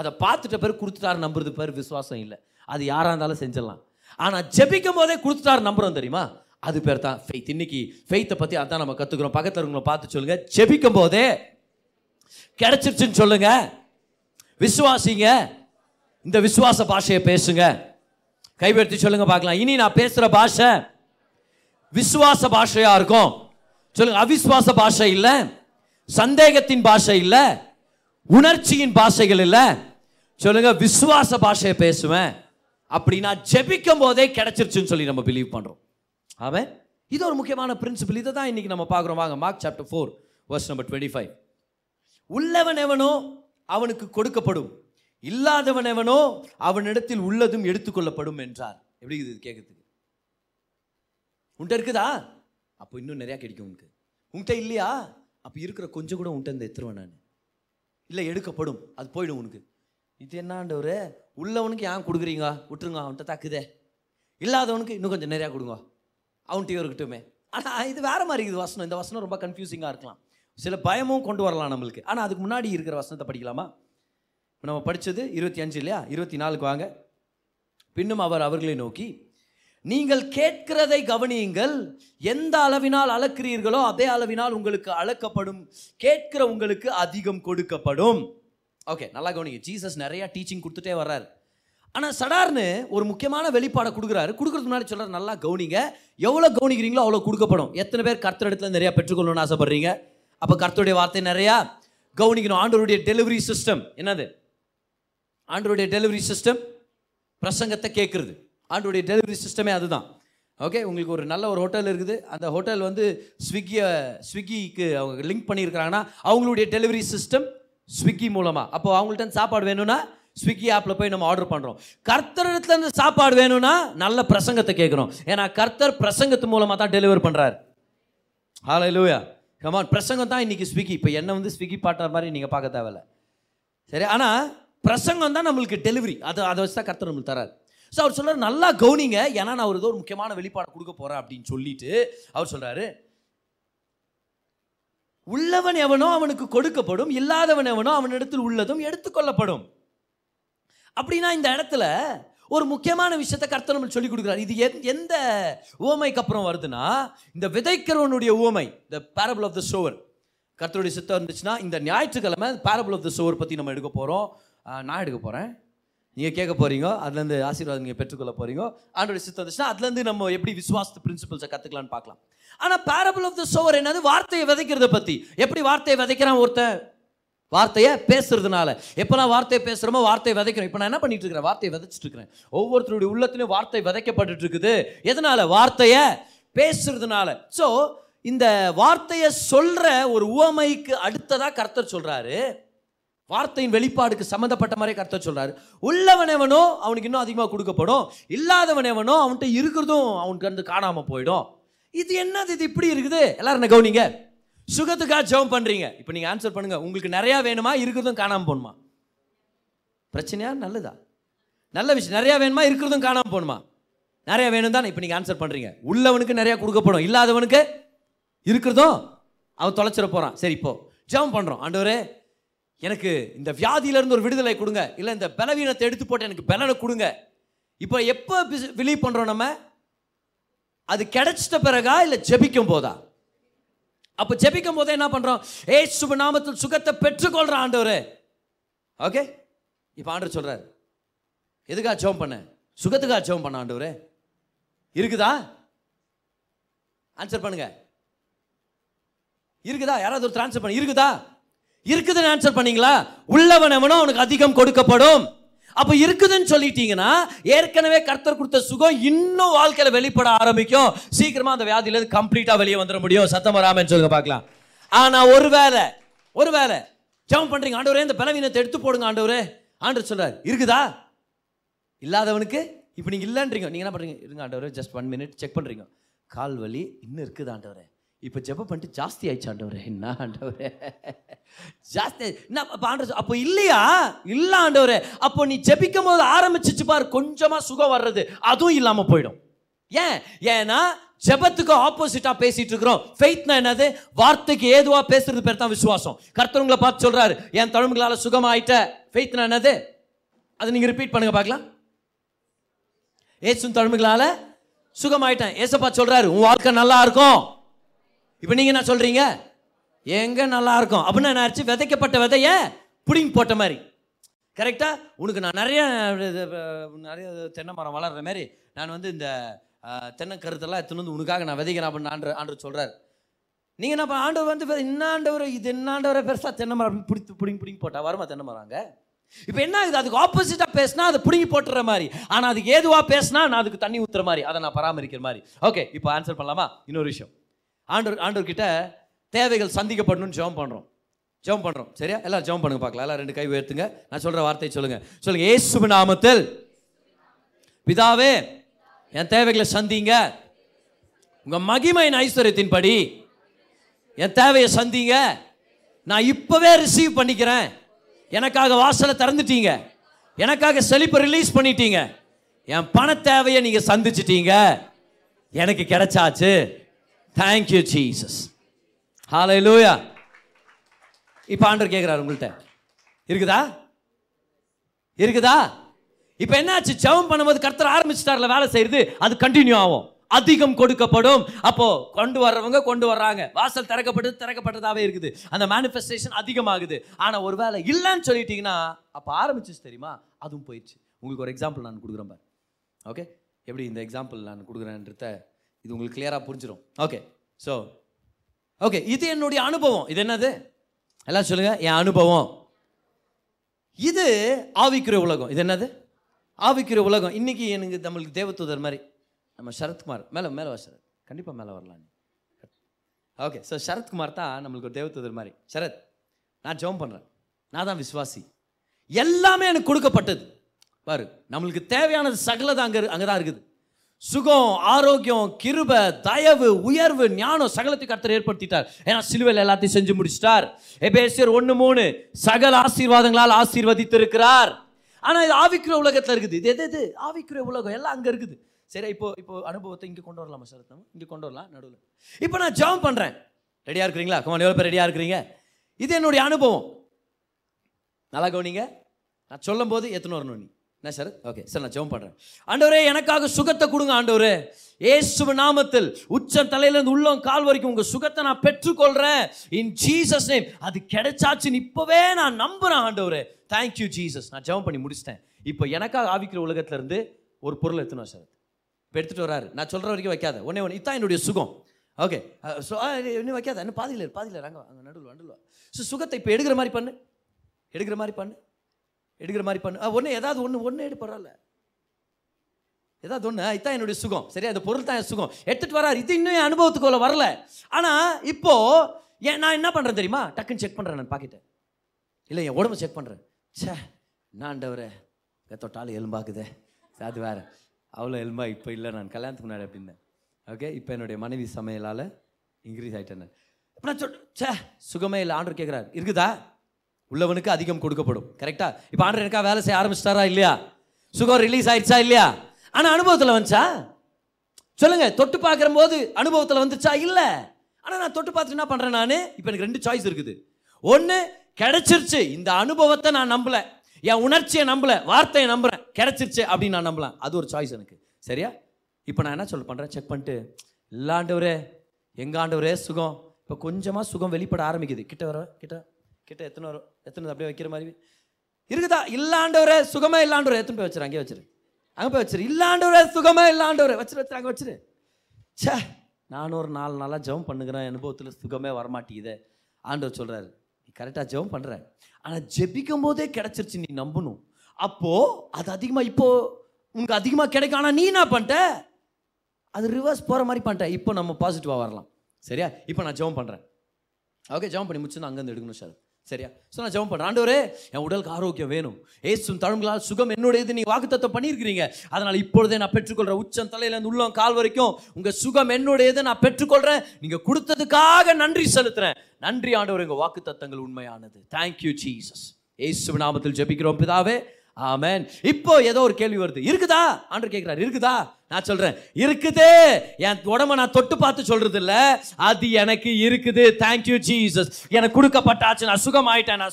அதை பார்த்துட்ட பேர் கொடுத்துட்டாருன்னு நம்புறது பேர் விசுவாசம் இல்லை, அது யாராக இருந்தாலும் செஞ்சிடலாம். ஆனால் ஜெபிக்கும் போதே கொடுத்துட்டாரு நம்புகிறோம் தெரியுமா, அது பேர் தான் ஃபெய்த். இன்னைக்கு ஃபெய்த்தை பற்றி அதான் நம்ம கற்றுக்கிறோம். பக்கத்தில் இருக்கவங்களை பார்த்து சொல்லுங்க, ஜெபிக்கும் போதே கிடைச்சிருச்சுன்னு சொல்லுங்க, விசுவாசிங்க, இந்த விசுவாச பாஷையை பேசுங்க. கைப்படுத்தி சொல்லுங்க பார்க்கலாம், இனி நான் பேசுகிற பாஷை விசுவாச பாஷையா இருக்கும் சொல்லுங்க. அவிஸ்வாச பாஷை இல்லை, சந்தேகத்தின் பாஷை இல்லை, உணர்ச்சியின் பாஷைகள் இல்லை, சொல்லுங்க விசுவாச பாஷையை பேசுவேன். அப்படின்னா ஜெபிக்கும் போதே கிடைச்சிருச்சுன்னு சொல்லி நம்ம பிலீவ் பண்றோம். ஆமென். இது ஒரு முக்கியமான பிரின்சிபிள், இதை தான் இன்னைக்கு நம்ம பார்க்குறோம். வாங்க, மார்க் சாப்டர் 4 வெர்ஸ் நம்பர் 25. உள்ளவன் எவனோ அவனுக்கு கொடுக்கப்படும், இல்லாதவன் எவனோ அவனிடத்தில் உள்ளதும் எடுத்துக்கொள்ளப்படும் என்றார். எப்படி இது கேட்குது? உன்ட்ட இருக்குதா? அப்போ இன்னும் நிறையா கிடைக்கும் உனக்கு. உன்கிட்ட இல்லையா? அப்போ இருக்கிற கொஞ்சம் கூட உன்ட்ட இந்த எத்துருவேன் நான், இல்லை எடுக்கப்படும், அது போயிடும் உனக்கு. இது என்னாண்டவர், உள்ளவனுக்கு ஏன் கொடுக்குறீங்க, விட்டுருங்க, அவன்கிட்ட தாக்குதே. இல்லாதவனுக்கு இன்னும் கொஞ்சம் நிறையா கொடுங்க, அவன்கிட்டயும் இருக்கட்டுமே. ஆனால் இது வேறு மாதிரி இருக்குது வசனம். இந்த வசனம் ரொம்ப கன்ஃபியூசிங்காக இருக்கலாம், சில பயமும் கொண்டு வரலாம் நம்மளுக்கு. ஆனால் அதுக்கு முன்னாடி இருக்கிற வசனத்தை படிக்கலாமா? இப்போ நம்ம படித்தது 25 இல்லையா, 24 வாங்க. பின்னும் அவர் அவர்களை நோக்கி, நீங்கள் கேட்கிறதை கவனியுங்கள், எந்த அளவினால் அளக்கிறீர்களோ அதே அளவினால் உங்களுக்கு அளக்கப்படும், கேட்கிற உங்களுக்கு அதிகம் கொடுக்கப்படும். ஓகே, நல்லா கவனிங்க. ஜீசஸ் நிறையா டீச்சிங் கொடுத்துட்டே வர்றாரு. ஆனால் சடார்னு ஒரு முக்கியமான வெளிப்பாடை கொடுக்குறாரு. கொடுக்குறதுக்கு முன்னாடி சொல்கிறார், நல்லா கவனிங்க, எவ்வளோ கவனிக்கிறீங்களோ அவ்வளோ கொடுக்கப்படும். எத்தனை பேர் கர்த்தர் இடத்துல நிறையா பெற்றுக்கொள்ளணும்னு ஆசைப்படுறீங்க? அப்போ கர்த்தருடைய வார்த்தை நிறையா கவனிக்கணும். ஆண்டவருடைய டெலிவரி சிஸ்டம் என்னது? ஆண்டவருடைய டெலிவரி சிஸ்டம் பிரசங்கத்தை கேட்குறது. ஆண்டவருடைய டெலிவரி சிஸ்டமே அதுதான். ஓகே, உங்களுக்கு ஒரு நல்ல ஒரு ஹோட்டல் இருக்குது, அந்த ஹோட்டல் வந்து ஸ்விக்கிக்கு அவங்க லிங்க் பண்ணியிருக்கிறாங்கன்னா அவங்களுடைய டெலிவரி சிஸ்டம் ஸ்விக்கி மூலமாக. அப்போ அவங்கள்ட்ட சாப்பாடு வேணும்னா ஸ்விக்கி ஆப்பில் போய் நம்ம ஆர்டர் பண்ணுறோம். கர்த்தரிடத்துலேருந்து சாப்பாடு வேணும்னா நல்ல பிரசங்கத்தை கேட்குறோம். ஏன்னா கர்த்தர் பிரசங்கத்து மூலமாக தான் டெலிவர் பண்ணுறாரு. Hallelujah, come on. பிரசங்கம் தான் இன்றைக்கி ஸ்விக்கி. இப்போ என்ன வந்து ஸ்விக்கி பார்ட்னர் மாதிரி நீங்கள் பார்க்க தேவையில்ல, சரி? ஆனால் பிரசங்கம் தான் நம்மளுக்கு டெலிவரி. அதை வச்சு தான் கர்த்தர் நம்மளுக்கு தராரு. ஸோ அவர் சொல்கிறார், நல்லா கவனிங்க, ஏன்னா நான் ஒரு ஏதோ ஒரு முக்கியமான வெளிப்பாடு கொடுக்க போகிறேன் அப்படின்னு சொல்லிட்டு அவர் சொல்கிறாரு, உள்ளவன் எவனோ அவனுக்கு கொடுக்கப்படும், இல்லாதவன் எவனோ அவனிடத்தில் உள்ளதும் எடுத்துக்கொள்ளப்படும். அப்படின்னா இந்த இடத்துல ஒரு முக்கியமான விஷயத்தை கர்த்தர் நமக்கு சொல்லி கொடுக்குறாரு. இது எந்த உவமைக்கு அப்புறம் வருதுன்னா, இந்த விதைக்கிறவனுடைய உவமை, the parable of the sower. கர்த்தருடைய சித்தம் இருந்துச்சுன்னா இந்த ஞாயிற்றுக்கிழமை பேரபிள் ஆஃப் த சோவர் பற்றி நம்ம எடுக்க போகிறோம். நான் எடுக்க போகிறேன், நீங்கள் கேட்க போகிறீங்க, அதுலேருந்து ஆசீர்வாதம் நீங்கள் பெற்றுக்கொள்ள போகிறீங்க. ஆண்டோடைய சித்தம் இருந்துச்சுன்னா அதுலேருந்து நம்ம எப்படி விசுவாசத்து பிரின்சிபல்ஸை கற்றுக்கலான்னு பார்க்கலாம். ஆனால் பேரபிள் ஆஃப் த சோவர் என்னது? வார்த்தையை விதைக்கிறத பற்றி. எப்படி வார்த்தையை விதைக்கிறான் ஒருத்தன்? வார்த்தையை பேசுறதுனால. எப்போல்லாம் வார்த்தையை பேசுகிறோமோ வார்த்தையை விதைக்கிறோம். இப்போ நான் என்ன பண்ணிட்டு இருக்கிறேன்? வார்த்தையை விதைச்சிட்டு இருக்கிறேன். ஒவ்வொருத்தருடைய உள்ளத்திலையும் வார்த்தை விதைக்கப்பட்டு இருக்குது. எதனால? வார்த்தையை பேசுறதுனால. ஸோ இந்த வார்த்தையை சொல்கிற ஒரு உவமைக்கு அடுத்ததாக கர்த்தர் சொல்கிறாரு, வார்த்தையின் வெளிப்பாடுக்கு சம்மந்தப்பட்ட மாதிரி கர்த்தர் சொல்கிறாரு, உள்ளவனவனோ அவனுக்கு இன்னும் அதிகமாக கொடுக்கப்படும், இல்லாதவனவனோ அவன்கிட்ட இருக்கிறதும் அவனுக்கு வந்து காணாமல் போயிடும். இது என்னது? இது இப்படி இருக்குது. எல்லாரும் என்ன கவனிங்க, சுகத்துக்காக ஜெபம் பண்ணுறீங்க. இப்போ நீங்கள் ஆன்சர் பண்ணுங்கள், உங்களுக்கு நிறையா வேணுமா, இருக்கிறதும் காணாமல் போகணுமா? பிரச்சனையா? நல்லதா? நல்ல விஷயம். நிறையா வேணுமா, இருக்கிறதும் காணாமல் போகணுமா? நிறையா வேணும் தானே. இப்போ நீங்கள் ஆன்சர் பண்ணுறீங்க, உள்ளவனுக்கு நிறையா கொடுக்கப்படும், இல்லாதவனுக்கு இருக்கிறதும் அவன் தொலைச்சிட போகிறான். சரி, இப்போது ஜெபம் பண்ணுறோம், ஆண்டவரே எனக்கு இந்த வியாதியிலேருந்து ஒரு விடுதலை கொடுங்க, இல்லை இந்த பலவீனத்தை எடுத்து போட்டு எனக்கு பலனை கொடுங்க. இப்போ எப்போ பிலீவ் பண்ணுறோம் நம்ம? அது கிடைச்சிட்ட பிறகா, இல்லை ஜெபிக்கும் போதா? அப்போ ஜெபிக்கும் போதே என்ன பண்ணுறோம்? இயேசுவின் நாமத்தில் சுகத்தை பெற்றுக்கொள்கிறான் ஆண்டவரே. ஓகே, இப்போ ஆண்டவர் சொல்கிறார், எதுக்காக ஜெபம் பண்ண? சுகத்துக்காக ஜெபம் பண்ண. ஆண்டவரே இருக்குதா? ஆன்சர் பண்ணுங்க, இருக்குதா? யாராவது ஒருத்தர் ஆன்சர் பண்ண, இருக்குதா? இருக்குதுன்னு ஆன்சர் பண்ணீங்களா? உள்ளவன் எவனோ அவனுக்கு அதிகம் கொடுக்கப்படும். அப்போ இருக்குதுன்னு சொல்லிட்டீங்கன்னா ஏற்கனவே கர்த்தர் கொடுத்த சுகம் இன்னும் வாழ்க்கையில் வெளிப்பட ஆரம்பிக்கும். சீக்கிரமாக அந்த வியாதியிலேருந்து கம்ப்ளீட்டாக வெளியே வந்துட முடியும். சத்தம் வராமன்னு சொல்லுங்க பார்க்கலாம். ஆனால் ஒரு வேலை ஜெபம் பண்ணுறீங்க, ஆண்டவரே இந்த பலவீனத்தை எடுத்து போடுங்க ஆண்டவரே. ஆண்டவர் சொல்கிறார், இருக்குதா? இல்லாதவனுக்கு. இப்போ நீங்கள் இல்லைன்றீங்க, நீங்கள் என்ன பண்ணுறீங்க? இருங்க ஆண்டவரே, ஜஸ்ட் 1 minute செக் பண்ணுறீங்க, கால் வலி இன்னும் இருக்குது ஆண்டவரே. இப்போ ஜெபம் பண்ணிட்டு ஜாஸ்தி ஆயிடுச்சு ஆண்டவரே. என்ன ஆண்டவரே ஜாஸ்தி? என்ன அப்போ ஆண்டவர்? அப்போ இல்லையா? இல்லை ஆண்டவரே. அப்போ நீ ஜெபிக்கும் போது ஆரம்பிச்சிச்சு பார், கொஞ்சமாக சுகம் வர்றது, அதுவும் இல்லாமல் போயிடும். ஏன்? ஏன்னா ஜெபத்துக்கு ஆப்போசிட்டாக பேசிகிட்டு இருக்கிறோம். ஃபெய்த்னா என்னது? வார்த்தைக்கு ஏதுவாக பேசுறது பேர் தான் விசுவாசம். கர்த்தவங்களை பார்த்து சொல்கிறாரு, என் தழும்புகளால் சுகமாயிட்ட. ஃபெய்த்னா என்னது? அது நீங்கள் ரிப்பீட் பண்ணுங்க பார்க்கலாம். ஏசும் தழும்புகளால் சுகமாயிட்டேன். ஏசப்பா சொல்கிறாரு, உன் வாழ்க்கை நல்லா இருக்கும். இப்போ நீங்கள் என்ன சொல்கிறீங்க? எங்கே நல்லா இருக்கும் அப்படின்னா என்ன ஆச்சு? விதைக்கப்பட்ட விதையை புடிங்கி போட்ட மாதிரி. கரெக்டாக? உனக்கு நான் நிறைய தென்னை மரம் வளர்கிற மாதிரி நான் வந்து இந்த தென்னை கருத்தெல்லாம் எடுத்துன்னு வந்து உனக்காக நான் விதைக்கிறேன் அப்படின்னு ஆண்டவர் சொல்கிறார். நீங்கள் என்ன பண்ண? ஆண்டவர் வந்து என்ன ஆண்டவர், இது என்ன ஆண்டவரை பெருசாக தென்னை மரம் பிடித்து புடிங்கி போட்டா வருமா தென்னை மரம்? அங்கே இப்போ என்ன ஆகுது? அதுக்கு ஆப்போசிட்டாக பேசினா அதை பிடுங்கி போட்டுற மாதிரி, ஆனால் அதுக்கு ஏதுவாக பேசினா நான் அதுக்கு தண்ணி ஊற்றுற மாதிரி, அதை நான் பராமரிக்கிற மாதிரி. ஓகே, இப்போ ஆன்சர் பண்ணலாமா? இன்னொரு விஷயம், ஆண்டவர்கிட்ட தேவைகள் சந்திக்கப்படணும்னு ஜெபம் பண்ணுறோம். சரியா? எல்லாம் ஜெபம் பண்ணுங்க பார்க்கலாம். எல்லாம் 2 கை உயர்த்துங்க. நான் சொல்கிற வார்த்தையை சொல்லுங்க. இயேசுவின் நாமத்தில் பிதாவே என் தேவைகளை சந்திங்க, உங்கள் மகிமையின் ஐஸ்வர்யத்தின்படி என் தேவையை சந்திங்க, நான் இப்போவே ரிசீவ் பண்ணிக்கிறேன். எனக்காக வாசலை திறந்துட்டீங்க, எனக்காக செழிப்பை ரிலீஸ் பண்ணிட்டீங்க, என் பண தேவையை நீங்கள் சந்திச்சிட்டீங்க, எனக்கு கிடைச்சாச்சு. Thank you, Jesus. Hallelujah. இப்போ ஆண்டவர் கேட்குறாரு உங்கள்கிட்ட, இருக்குதா? இப்போ என்னாச்சு? ஜெபம் பண்ணும்போது கர்த்தர் ஆரம்பிச்சிட்டார்ல வேலை செய்யுது, அது கண்டினியூ ஆகும். அதிகம் கொடுக்கப்படும். அப்போ கொண்டு வர்றவங்க கொண்டு வர்றாங்க, வாசல் திறக்கப்பட்டதாகவே இருக்குது, அந்த மேனிஃபெஸ்டேஷன் அதிகமாகுது. ஆனால் ஒரு வேலை இல்லைன்னு சொல்லிட்டீங்கன்னா அப்போ ஆரம்பிச்சிச்சு தெரியுமா, அதுவும் போயிடுச்சு. உங்களுக்கு ஒரு எக்ஸாம்பிள் நான் கொடுக்குறேன் பாரு. ஓகே, எப்படி இந்த எக்ஸாம்பிள் நான் கொடுக்குறேன்றத இது உங்களுக்கு கிளியராக புரிஞ்சிடும். ஓகே, ஸோ ஓகே, இது என்னுடைய அனுபவம். இது என்னது? எல்லாம் சொல்லுங்கள், என் அனுபவம். இது ஆவிக்குரிய உலகம். இது என்னது? ஆவிக்குரிய உலகம். இன்றைக்கி எனக்கு நம்மளுக்கு தேவதூதர் மாதிரி நம்ம சரத்குமார் மேலே சரத் கண்டிப்பாக மேலே வரலாம். ஓகே, ஸோ சரத்குமார் தான் நம்மளுக்கு ஒரு தேவதூதர் மாதிரி. சரத், நான் ஜெபம் பண்ணுறேன், நான் தான் விசுவாசி, எல்லாமே எனக்கு கொடுக்கப்பட்டது பாரு. நம்மளுக்கு தேவையானது சகலதான் அங்கே தான் இருக்குது. சுகம், ஆரோக்கியம், கிருபை, தயவு, உயர்வு, ஞானம், சகலத்துக்கு கர்த்தர் ஏற்படுத்திட்டார். ஏன்னா சிலுவையில் எல்லாத்தையும் செஞ்சு முடிச்சிட்டார். எபேசியர் 1:3 சகல ஆசீர்வாதங்களால் ஆசீர்வதித்திருக்கிறார். ஆனால் இது ஆவிக்குரிய உலகத்தில் இருக்குது. இது எது எது ஆவிக்குரிய உலகம் எல்லாம் அங்கே இருக்குது. சரி, இப்போ அனுபவத்தை இங்கே கொண்டு வரலாமா சார்? இங்கே கொண்டு வரலாம் நடுவில். இப்போ நான் ஜெபம் பண்ணுறேன். ரெடியாக இருக்கிறீங்களா? கமான், எவ்வளோ பேர் ரெடியாக இருக்கிறீங்க? இது என்னுடைய அனுபவம். நல்லா கவனிங்க, நான் சொல்லும் போது எத்தனை வரணும் நீ என்ன சார்? ஓகே சார், நான் ஜெபம் பண்ணுறேன். ஆண்டவரே, எனக்காக சுகத்தை கொடுங்க ஆண்டவரே, இயேசுவின் நாமத்தில் உச்சம் தலையிலேருந்து உள்ளம் கால் வரைக்கும் உங்கள் சுகத்தை நான் பெற்றுக்கொள்கிறேன் இன் ஜீசஸ் நேம். அது கிடைச்சாச்சுன்னு இப்போவே நான் நம்புகிறேன் ஆண்டவரே. Thank you Jesus. நான் ஜெபம் பண்ணி முடிச்சிட்டேன். இப்போ எனக்காக ஆவிக்கிற உலகத்திலேருந்து ஒரு பொருள் எடுத்துனோம் சார். இப்போ எடுத்துகிட்டு வர்றாரு. நான் சொல்கிற வரைக்கும் வைக்காத, ஒன்றே ஒன்று, இதுதான் என்னுடைய சுகம். ஓகே, ஸோ இன்னும் வைக்காத, இன்னும் பாதியில் அங்கே அங்கே நடுவில். ஸோ சுகத்தை இப்போ எடுக்கிற மாதிரி பண்ணு ஒன்று, ஏதாவது ஒன்று எடுப்பறால, ஏதாவது ஒன்று. இதுதான் என்னுடைய சுகம். சரி, அந்த பொருள் தான் என் சுகம். எடுத்துகிட்டு வராரு. இது இன்னும் என் அனுபவத்துக்குள்ள வரல. ஆனால் இப்போது நான் என்ன பண்ணுறேன் தெரியுமா? டக்குன்னு செக் பண்ணுறேன். நான் பாக்கெட்டை இல்லை, என் உடம்பு செக் பண்ணுறேன். சே, நான் ஆண்டவரே தொட்டாலும் எலும்பாக்குதே, அது வேறு அவ்வளோ எலும்பா இப்போ இல்லை, நான் கல்யாணத்துக்கு முன்னாடி அப்படின்னேன். ஓகே, இப்போ என்னுடைய மனைவி சமையலால் இன்க்ரீஸ் ஆகிட்டேன். இப்போ நான் சே சுகமே இல்லை. ஆண்டவர் கேட்குறாரு, இருக்குதா? உள்ளவனுக்கு அதிகம் கொடுக்கப்படும். கரெக்டாக? இப்போ ஆண்டவர் எனக்காக வேலை செய்ய ஆரம்பிச்சிட்டாரா இல்லையா? சுகம் ரிலீஸ் ஆகிடுச்சா இல்லையா? ஆனால் அனுபவத்தில் வந்துச்சா? சொல்லுங்கள். தொட்டு பார்க்குற போது அனுபவத்தில் வந்துச்சா? இல்லை. ஆனால் நான் தொட்டு பார்த்துட்டு என்ன பண்ணுறேன்? நான் இப்போ எனக்கு ரெண்டு சாய்ஸ் இருக்குது. ஒன்று, கிடைச்சிருச்சு, இந்த அனுபவத்தை நான் நம்பலை, என் உணர்ச்சியை நம்பலை, வார்த்தையை நம்புகிறேன், கிடைச்சிருச்சு அப்படின்னு நான் நம்பலாம். அது ஒரு சாய்ஸ் எனக்கு. சரியா? இப்போ நான் என்ன பண்ணுறேன்? செக் பண்ணிட்டு, இல்லை ஆண்டவரே, எங்கள் ஆண்டவரே சுகம் இப்போ கொஞ்சமாக சுகம் வெளிப்பட ஆரம்பிக்குது. கிட்ட வர கிட்ட எத்தனை வரும், எத்தனை அப்படியே வைக்கிற மாதிரி இருக்குதா? இல்லை ஆண்டவரே சுகமே இல்லாண்டவரே, எத்தனை போய் வச்சுரு, அங்கேயே வச்சுரு, அங்கே போய் வச்சுரு, இல்லாண்டவரே சுகமே இல்லாண்டவரே, வச்சுரு அங்கே வச்சுரு. சே, நான் ஒரு 4 நாளாக ஜெபம் பண்ணுகிறேன், அனுபவத்தில் சுகமே வரமாட்டேங்குதே. ஆண்டவர் சொல்கிறாரு, நீ கரெக்டாக ஜெபம் பண்ணுற, ஆனால் ஜெபிக்கும் போதே கிடச்சிருச்சு நீ நம்பணும். அப்போது அது அதிகமாக இப்போது உனக்கு அதிகமாக கிடைக்கும். ஆனால் நீ என்ன பண்ணிட்ட? அது ரிவர்ஸ் போகிற மாதிரி பண்ணிட்டேன். இப்போ நம்ம பாசிட்டிவாக வரலாம். சரியா? இப்போ நான் ஜெபம் பண்ணுறேன். ஓகே, ஜெபம் பண்ணி முடிச்சு நான் அங்கேருந்து எடுக்கணும் சார். சரியா? ஸோ நான் ஜெபம் பண்ணுறேன். ஆண்டவரே, என் உடலுக்கு ஆரோக்கியம் வேணும், ஏசுவின் தழும்புகளால் சுகம் என்னுடையது நீ வாக்குத்தத்தம் பண்ணியிருக்கிறீங்க, அதனால் இப்பொழுதே நான் பெற்றுக்கொள்கிறேன். உச்சம் தலையிலேருந்து உள்ளம் கால் வரைக்கும் உங்கள் சுகம் என்னுடையது நான் பெற்றுக்கொள்கிறேன். நீங்கள் கொடுத்ததுக்காக நன்றி செலுத்துகிறேன். நன்றி ஆண்டவரே, உங்கள் வாக்குத்தத்தங்கள் உண்மையானது. Thank you Jesus. ஏசுவின் நாமத்தில் ஜெபிக்கிறோம் பிதாவே, ஆமென். இப்போ ஏதோ ஒரு கேள்வி வருது. இருக்குதா? ஆண்டவர் கேட்கிறார், இருக்குதா? நான் சொல்றேன், இருக்குதே. என் உடம்ப நான் தொட்டு பார்த்து சொல்றது இல்ல, அது எனக்கு இருக்குது. Thank you Jesus. எனக்கு கொடுக்கப்பட்டாச்சு, நான் சுகமாயிட்டேன். நான்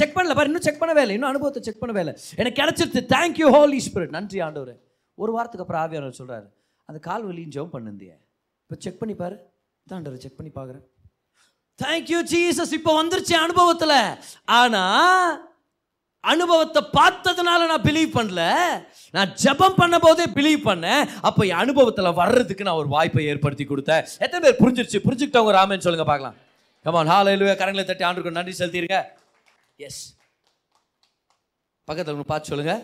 செக் பண்ணல பாரு, இன்னும் செக் பண்ணவே இல்லை, இன்னும் அனுபவத்தை செக் பண்ணவே இல்லை, எனக்கு கிடைச்சிருச்சு. Thank you holy spirit. நன்றி ஆண்டவரே. ஒரு வாரத்துக்கு அப்புறம் ஆவியானவர் சொல்றாரு, அந்த கால் வலியும் ஜெபம் பண்ணுந்தியே, இப்போ செக் பண்ணி பாரு. தான் ஆண்டவரே, செக் பண்ணி பாக்குறேன். Thank you Jesus. இப்போ வந்துருச்சு அனுபவத்தில். ஆனா அனுபவத்தை பார்த்ததுனால நான் பிலீவ் பண்ணல, நான் ஜெபம் பண்ண போதே பிலீவ் பண்ணேன். அப்போ என் அனுபவத்தில் வர்றதுக்கு நான் ஒரு வாய்ப்பை ஏற்படுத்தி கொடுத்தேன். எத்தனை பேர் புரிஞ்சிருச்சு? புரிஞ்சுக்கிட்டவங்க ராமேன்னு சொல்லுங்க பார்க்கலாம். Come on, hallelujah. கரங்களை தட்டி ஆண்டவருக்கு நன்றி செலுத்திருங்க. எஸ், பக்கத்தில் பார்த்து சொல்லுங்க,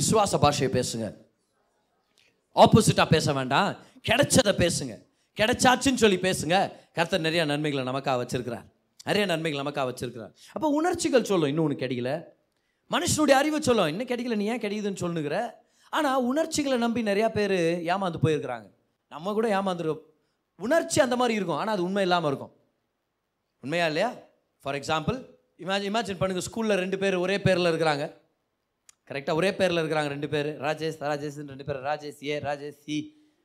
விசுவாச பாஷையை பேசுங்க. ஆப்போசிட்டாக பேச வேண்டாம், கிடைச்சதை பேசுங்க. கிடைச்சாச்சுன்னு சொல்லி பேசுங்க. கர்த்தர் நிறைய நன்மைகளை நமக்காக வச்சிருக்கிறார், அப்போ உணர்ச்சிகள் சொல்லும், இன்னும் ஒன்று கிடைக்கல. மனுஷனுடைய அறிவு சொல்லும், இன்னும் கிடைக்கல, நீ ஏன் கிடைக்குதுன்னு சொல்லுங்கிற. ஆனால் உணர்ச்சிகளை நம்பி நிறையா பேர் ஏமாந்து போயிருக்கிறாங்க. நம்ம கூட ஏமாந்துடும். உணர்ச்சி அந்த மாதிரி இருக்கும், ஆனால் அது உண்மை இல்லாமல் இருக்கும். உண்மையா இல்லையா? ஃபார் எக்ஸாம்பிள், இமேஜின் பண்ணுங்கள், ஸ்கூலில் 2 பேர் ஒரே பேரில் இருக்கிறாங்க. கரெக்டாக ஒரே பேரில் இருக்கிறாங்க 2 பேர். ராஜேஷ்னு 2 பேர், ராஜேஷ் ஏ, ராஜேஷ் சி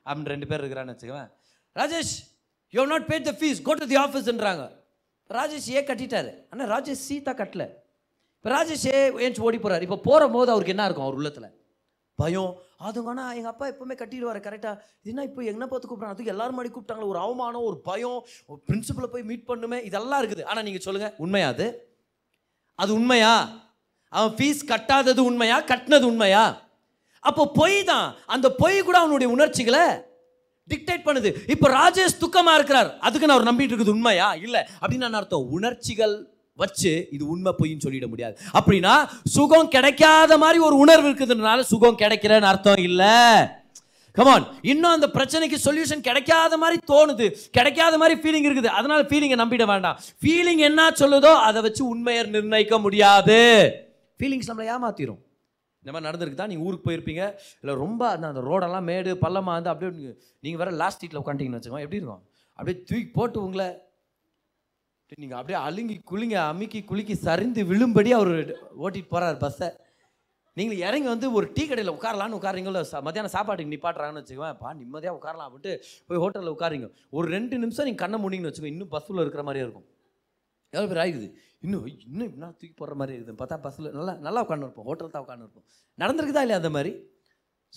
அப்படின்னு 2 பேர் இருக்கிறான்னு வச்சுக்கவேன். Rajesh, you have not paid the fees, go to the ஆஃபீஸ்ன்றாங்க. ராஜேஷ் ஏ கட்டிட்டாரு, ஆனால் ராஜேஷ் சி தான் கட்டலை. இப்போ ராஜேஷ் ஏன்ச்சு ஓடி போகிறார். இப்போ போகிற போது அவருக்கு என்ன இருக்கும்? அவர் உள்ளத்தில் பயம். அதுங்கன்னா எங்கள் அப்பா எப்போவுமே கட்டிடுவார் கரெக்டாக. இதுனா இப்போ என்ன பார்த்து கூப்பிட்றாங்க, அதுக்கு எல்லாரும் மாதிரி கூப்பிட்டாங்களே, ஒரு அவமானம், ஒரு பயம், ஒரு பிரின்சிபலை போய் மீட் பண்ணுமே, இதெல்லாம் இருக்குது. ஆனால் நீங்கள் சொல்லுங்கள், உண்மையா அது? அது உண்மையா? அவன் ஃபீஸ் கட்டாதது உண்மையா? கட்டினது உண்மையா? அப்போ பொய் தான். அந்த பொய் கூட அவனுடைய உணர்ச்சிகளை டிக்டேட் பண்ணுது. இப்போ ராஜேஷ் துக்கமாக இருக்கிறார், அதுக்கு நான் அவர் நம்பிட்டு இருக்குது உண்மையா? இல்லை அப்படின்னு நான் அர்த்தம். உணர்ச்சிகள் வச்சு இது உண்மை பொய்ன்னு சொல்லிட முடியாது. அப்படின்னா சுகம் கிடைக்காத மாதிரி ஒரு உணர்வு இருக்குதுனால சுகம் கிடைக்கிறேன்னு அர்த்தம் இல்லை. கமான், இன்னும் அந்த பிரச்சனைக்கு சொல்யூஷன் கிடைக்காத மாதிரி தோணுது, கிடைக்காத மாதிரி ஃபீலிங் இருக்குது, அதனால ஃபீலிங்கை நம்பிட வேண்டாம். ஃபீலிங் என்ன சொல்லுதோ அதை வச்சு உண்மையை நிர்ணயிக்க முடியாது. ஃபீலிங்ஸ் நம்மளை ஏமாத்திரும். இந்த மாதிரி நடந்திருக்குதா? நீங்கள் ஊருக்கு போயிருப்பீங்க, இல்லை ரொம்ப அந்த ரோடெல்லாம் மேடு பள்ளமாக இருந்து அப்படியே நீங்கள் வேறு லாஸ்ட் சீட்டில் உட்காந்துட்டீங்கன்னு வச்சுக்கோங்க, எப்படி இருக்கும்? அப்படியே தூக்கி போட்டு உங்களை நீங்கள் அப்படியே அழுங்கி குளிங்க அமுக்கி குளிக்கி சரிந்து விழும்படி அவர் ஓட்டிகிட்டு போகிறார் பஸ்ஸை. நீங்கள் இறங்கி வந்து ஒரு டீ கடையில் உட்காரலான்னு உட்காரிங்களோ, மத்தியானம் சாப்பாட்டுக்கு நிப்பாட்டுறாங்கன்னு வச்சுக்கோங்கப்பா, நிம்மதியாக உட்காரலாம் அப்படின்ட்டு போய் ஹோட்டலில் உட்காரிங்க. ஒரு 2 நிமிஷம் நீங்கள் கண்ணை மூடிங்கன்னு வச்சுக்கோங்க, இன்னும் பஸ்ஸில் இருக்கிற மாதிரியே இருக்கும். எவ்வளோ பேர் ஆகிடுது, இன்னும் இப்படின்னா தூக்கி போடுற மாதிரி இருக்குது. பார்த்தா பஸ்ஸில் நல்லா உட்காந்துருப்போம், ஹோட்டல் தான் உட்காந்துருப்போம். நடந்திருக்குதா இல்லையா அந்த மாதிரி?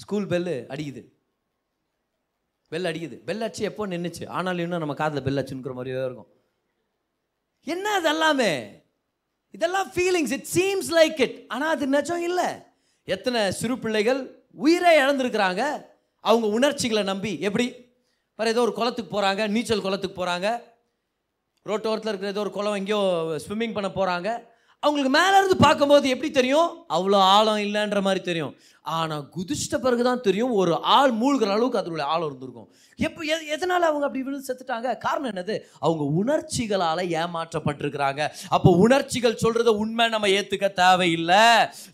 ஸ்கூல் பெல்லு அடிக்குது, பெல் அடிச்சு எப்போ நின்றுச்சு, ஆனாலும் இன்னும் நம்ம காதில் பெல் அடிச்சுங்கிற மாதிரியே இருக்கும். என்ன அதெல்லாமே, இதெல்லாம் feelings, it seems like it. ஆனால் அது நிஜம் இல்லை. எத்தனை சிறு பிள்ளைகள் உயிரே இழந்திருக்கிறாங்க அவங்க உணர்ச்சிகளை நம்பி. எப்படி வேறு ஏதோ ஒரு குளத்துக்கு போகிறாங்க, நீச்சல் குளத்துக்கு போகிறாங்க, ரோட்டோரத்தில் இருக்கிற ஏதோ ஒரு குளம் எங்கேயோ ஸ்விம்மிங் பண்ண போகிறாங்க. அவங்களுக்கு மேலே இருந்து பார்க்கும்போது எப்படி தெரியும், அவ்வளோ ஆழம் இல்லைன்ற மாதிரி தெரியும். ஆனால் குதிச்சிட்ட பிறகு தான் தெரியும் ஒரு ஆள் மூழ்கிற அளவுக்கு அதனுடைய ஆழம் இருந்திருக்கும். எதனால் அவங்க அப்படி விழுந்து செத்துட்டாங்க? காரணம் என்னது? அவங்க உணர்ச்சிகளால் ஏமாற்றப்பட்டிருக்கிறாங்க. அப்போ உணர்ச்சிகள் சொல்கிறத உண்மை நம்ம ஏற்றுக்க தேவையில்லை.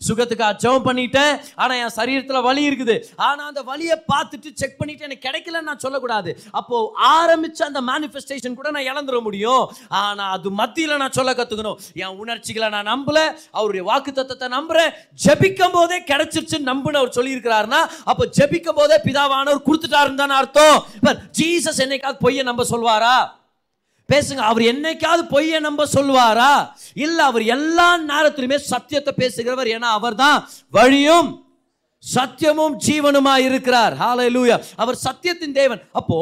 சுகத்துக்காக ஜெபம் பண்ணிட்டேன், ஆனால் என் சரீரத்தில் வலி இருக்குது, ஆனால் அந்த வலியை பார்த்துட்டு செக் பண்ணிவிட்டு எனக்கு கிடைக்கலன்னு நான் சொல்லக்கூடாது. அப்போது ஆரம்பித்த அந்த மேனிஃபெஸ்டேஷன் கூட நான் இழந்துட முடியும். ஆனால் அது மத்தியில் நான் சொல்ல கற்றுக்கணும், என் உணர்ச்சிகளை நான் நம்பலை, அவருடைய வாக்கு தத்தத்தை நம்புகிறேன், ஜெபிக்கும் போதே கிடைச்சிருச்சு அவர் சொல்லி இருக்கிறார்னா அப்ப ஜெபிக்கும் போதே பிதாவானவர் கொடுத்துட்டாருன்னு தான அர்த்தம். ஜீசஸ் என்னைக்காவது பொய்யை நம்ப சொல்வாரா? பேசுங்க, அவர் என்னைக்காவது பொய்யை நம்ப சொல்வாரா? இல்ல, அவர் எல்லா நேரத்திலுமே சத்தியத்தை பேசுகிறவர். ஏன்னா அவர் தான் வழியும் சத்தியமும் ஜீவனுமாய் இருக்கிறார். ஹalleluya. அவர் சத்தியத்தின் தேவன். அப்போ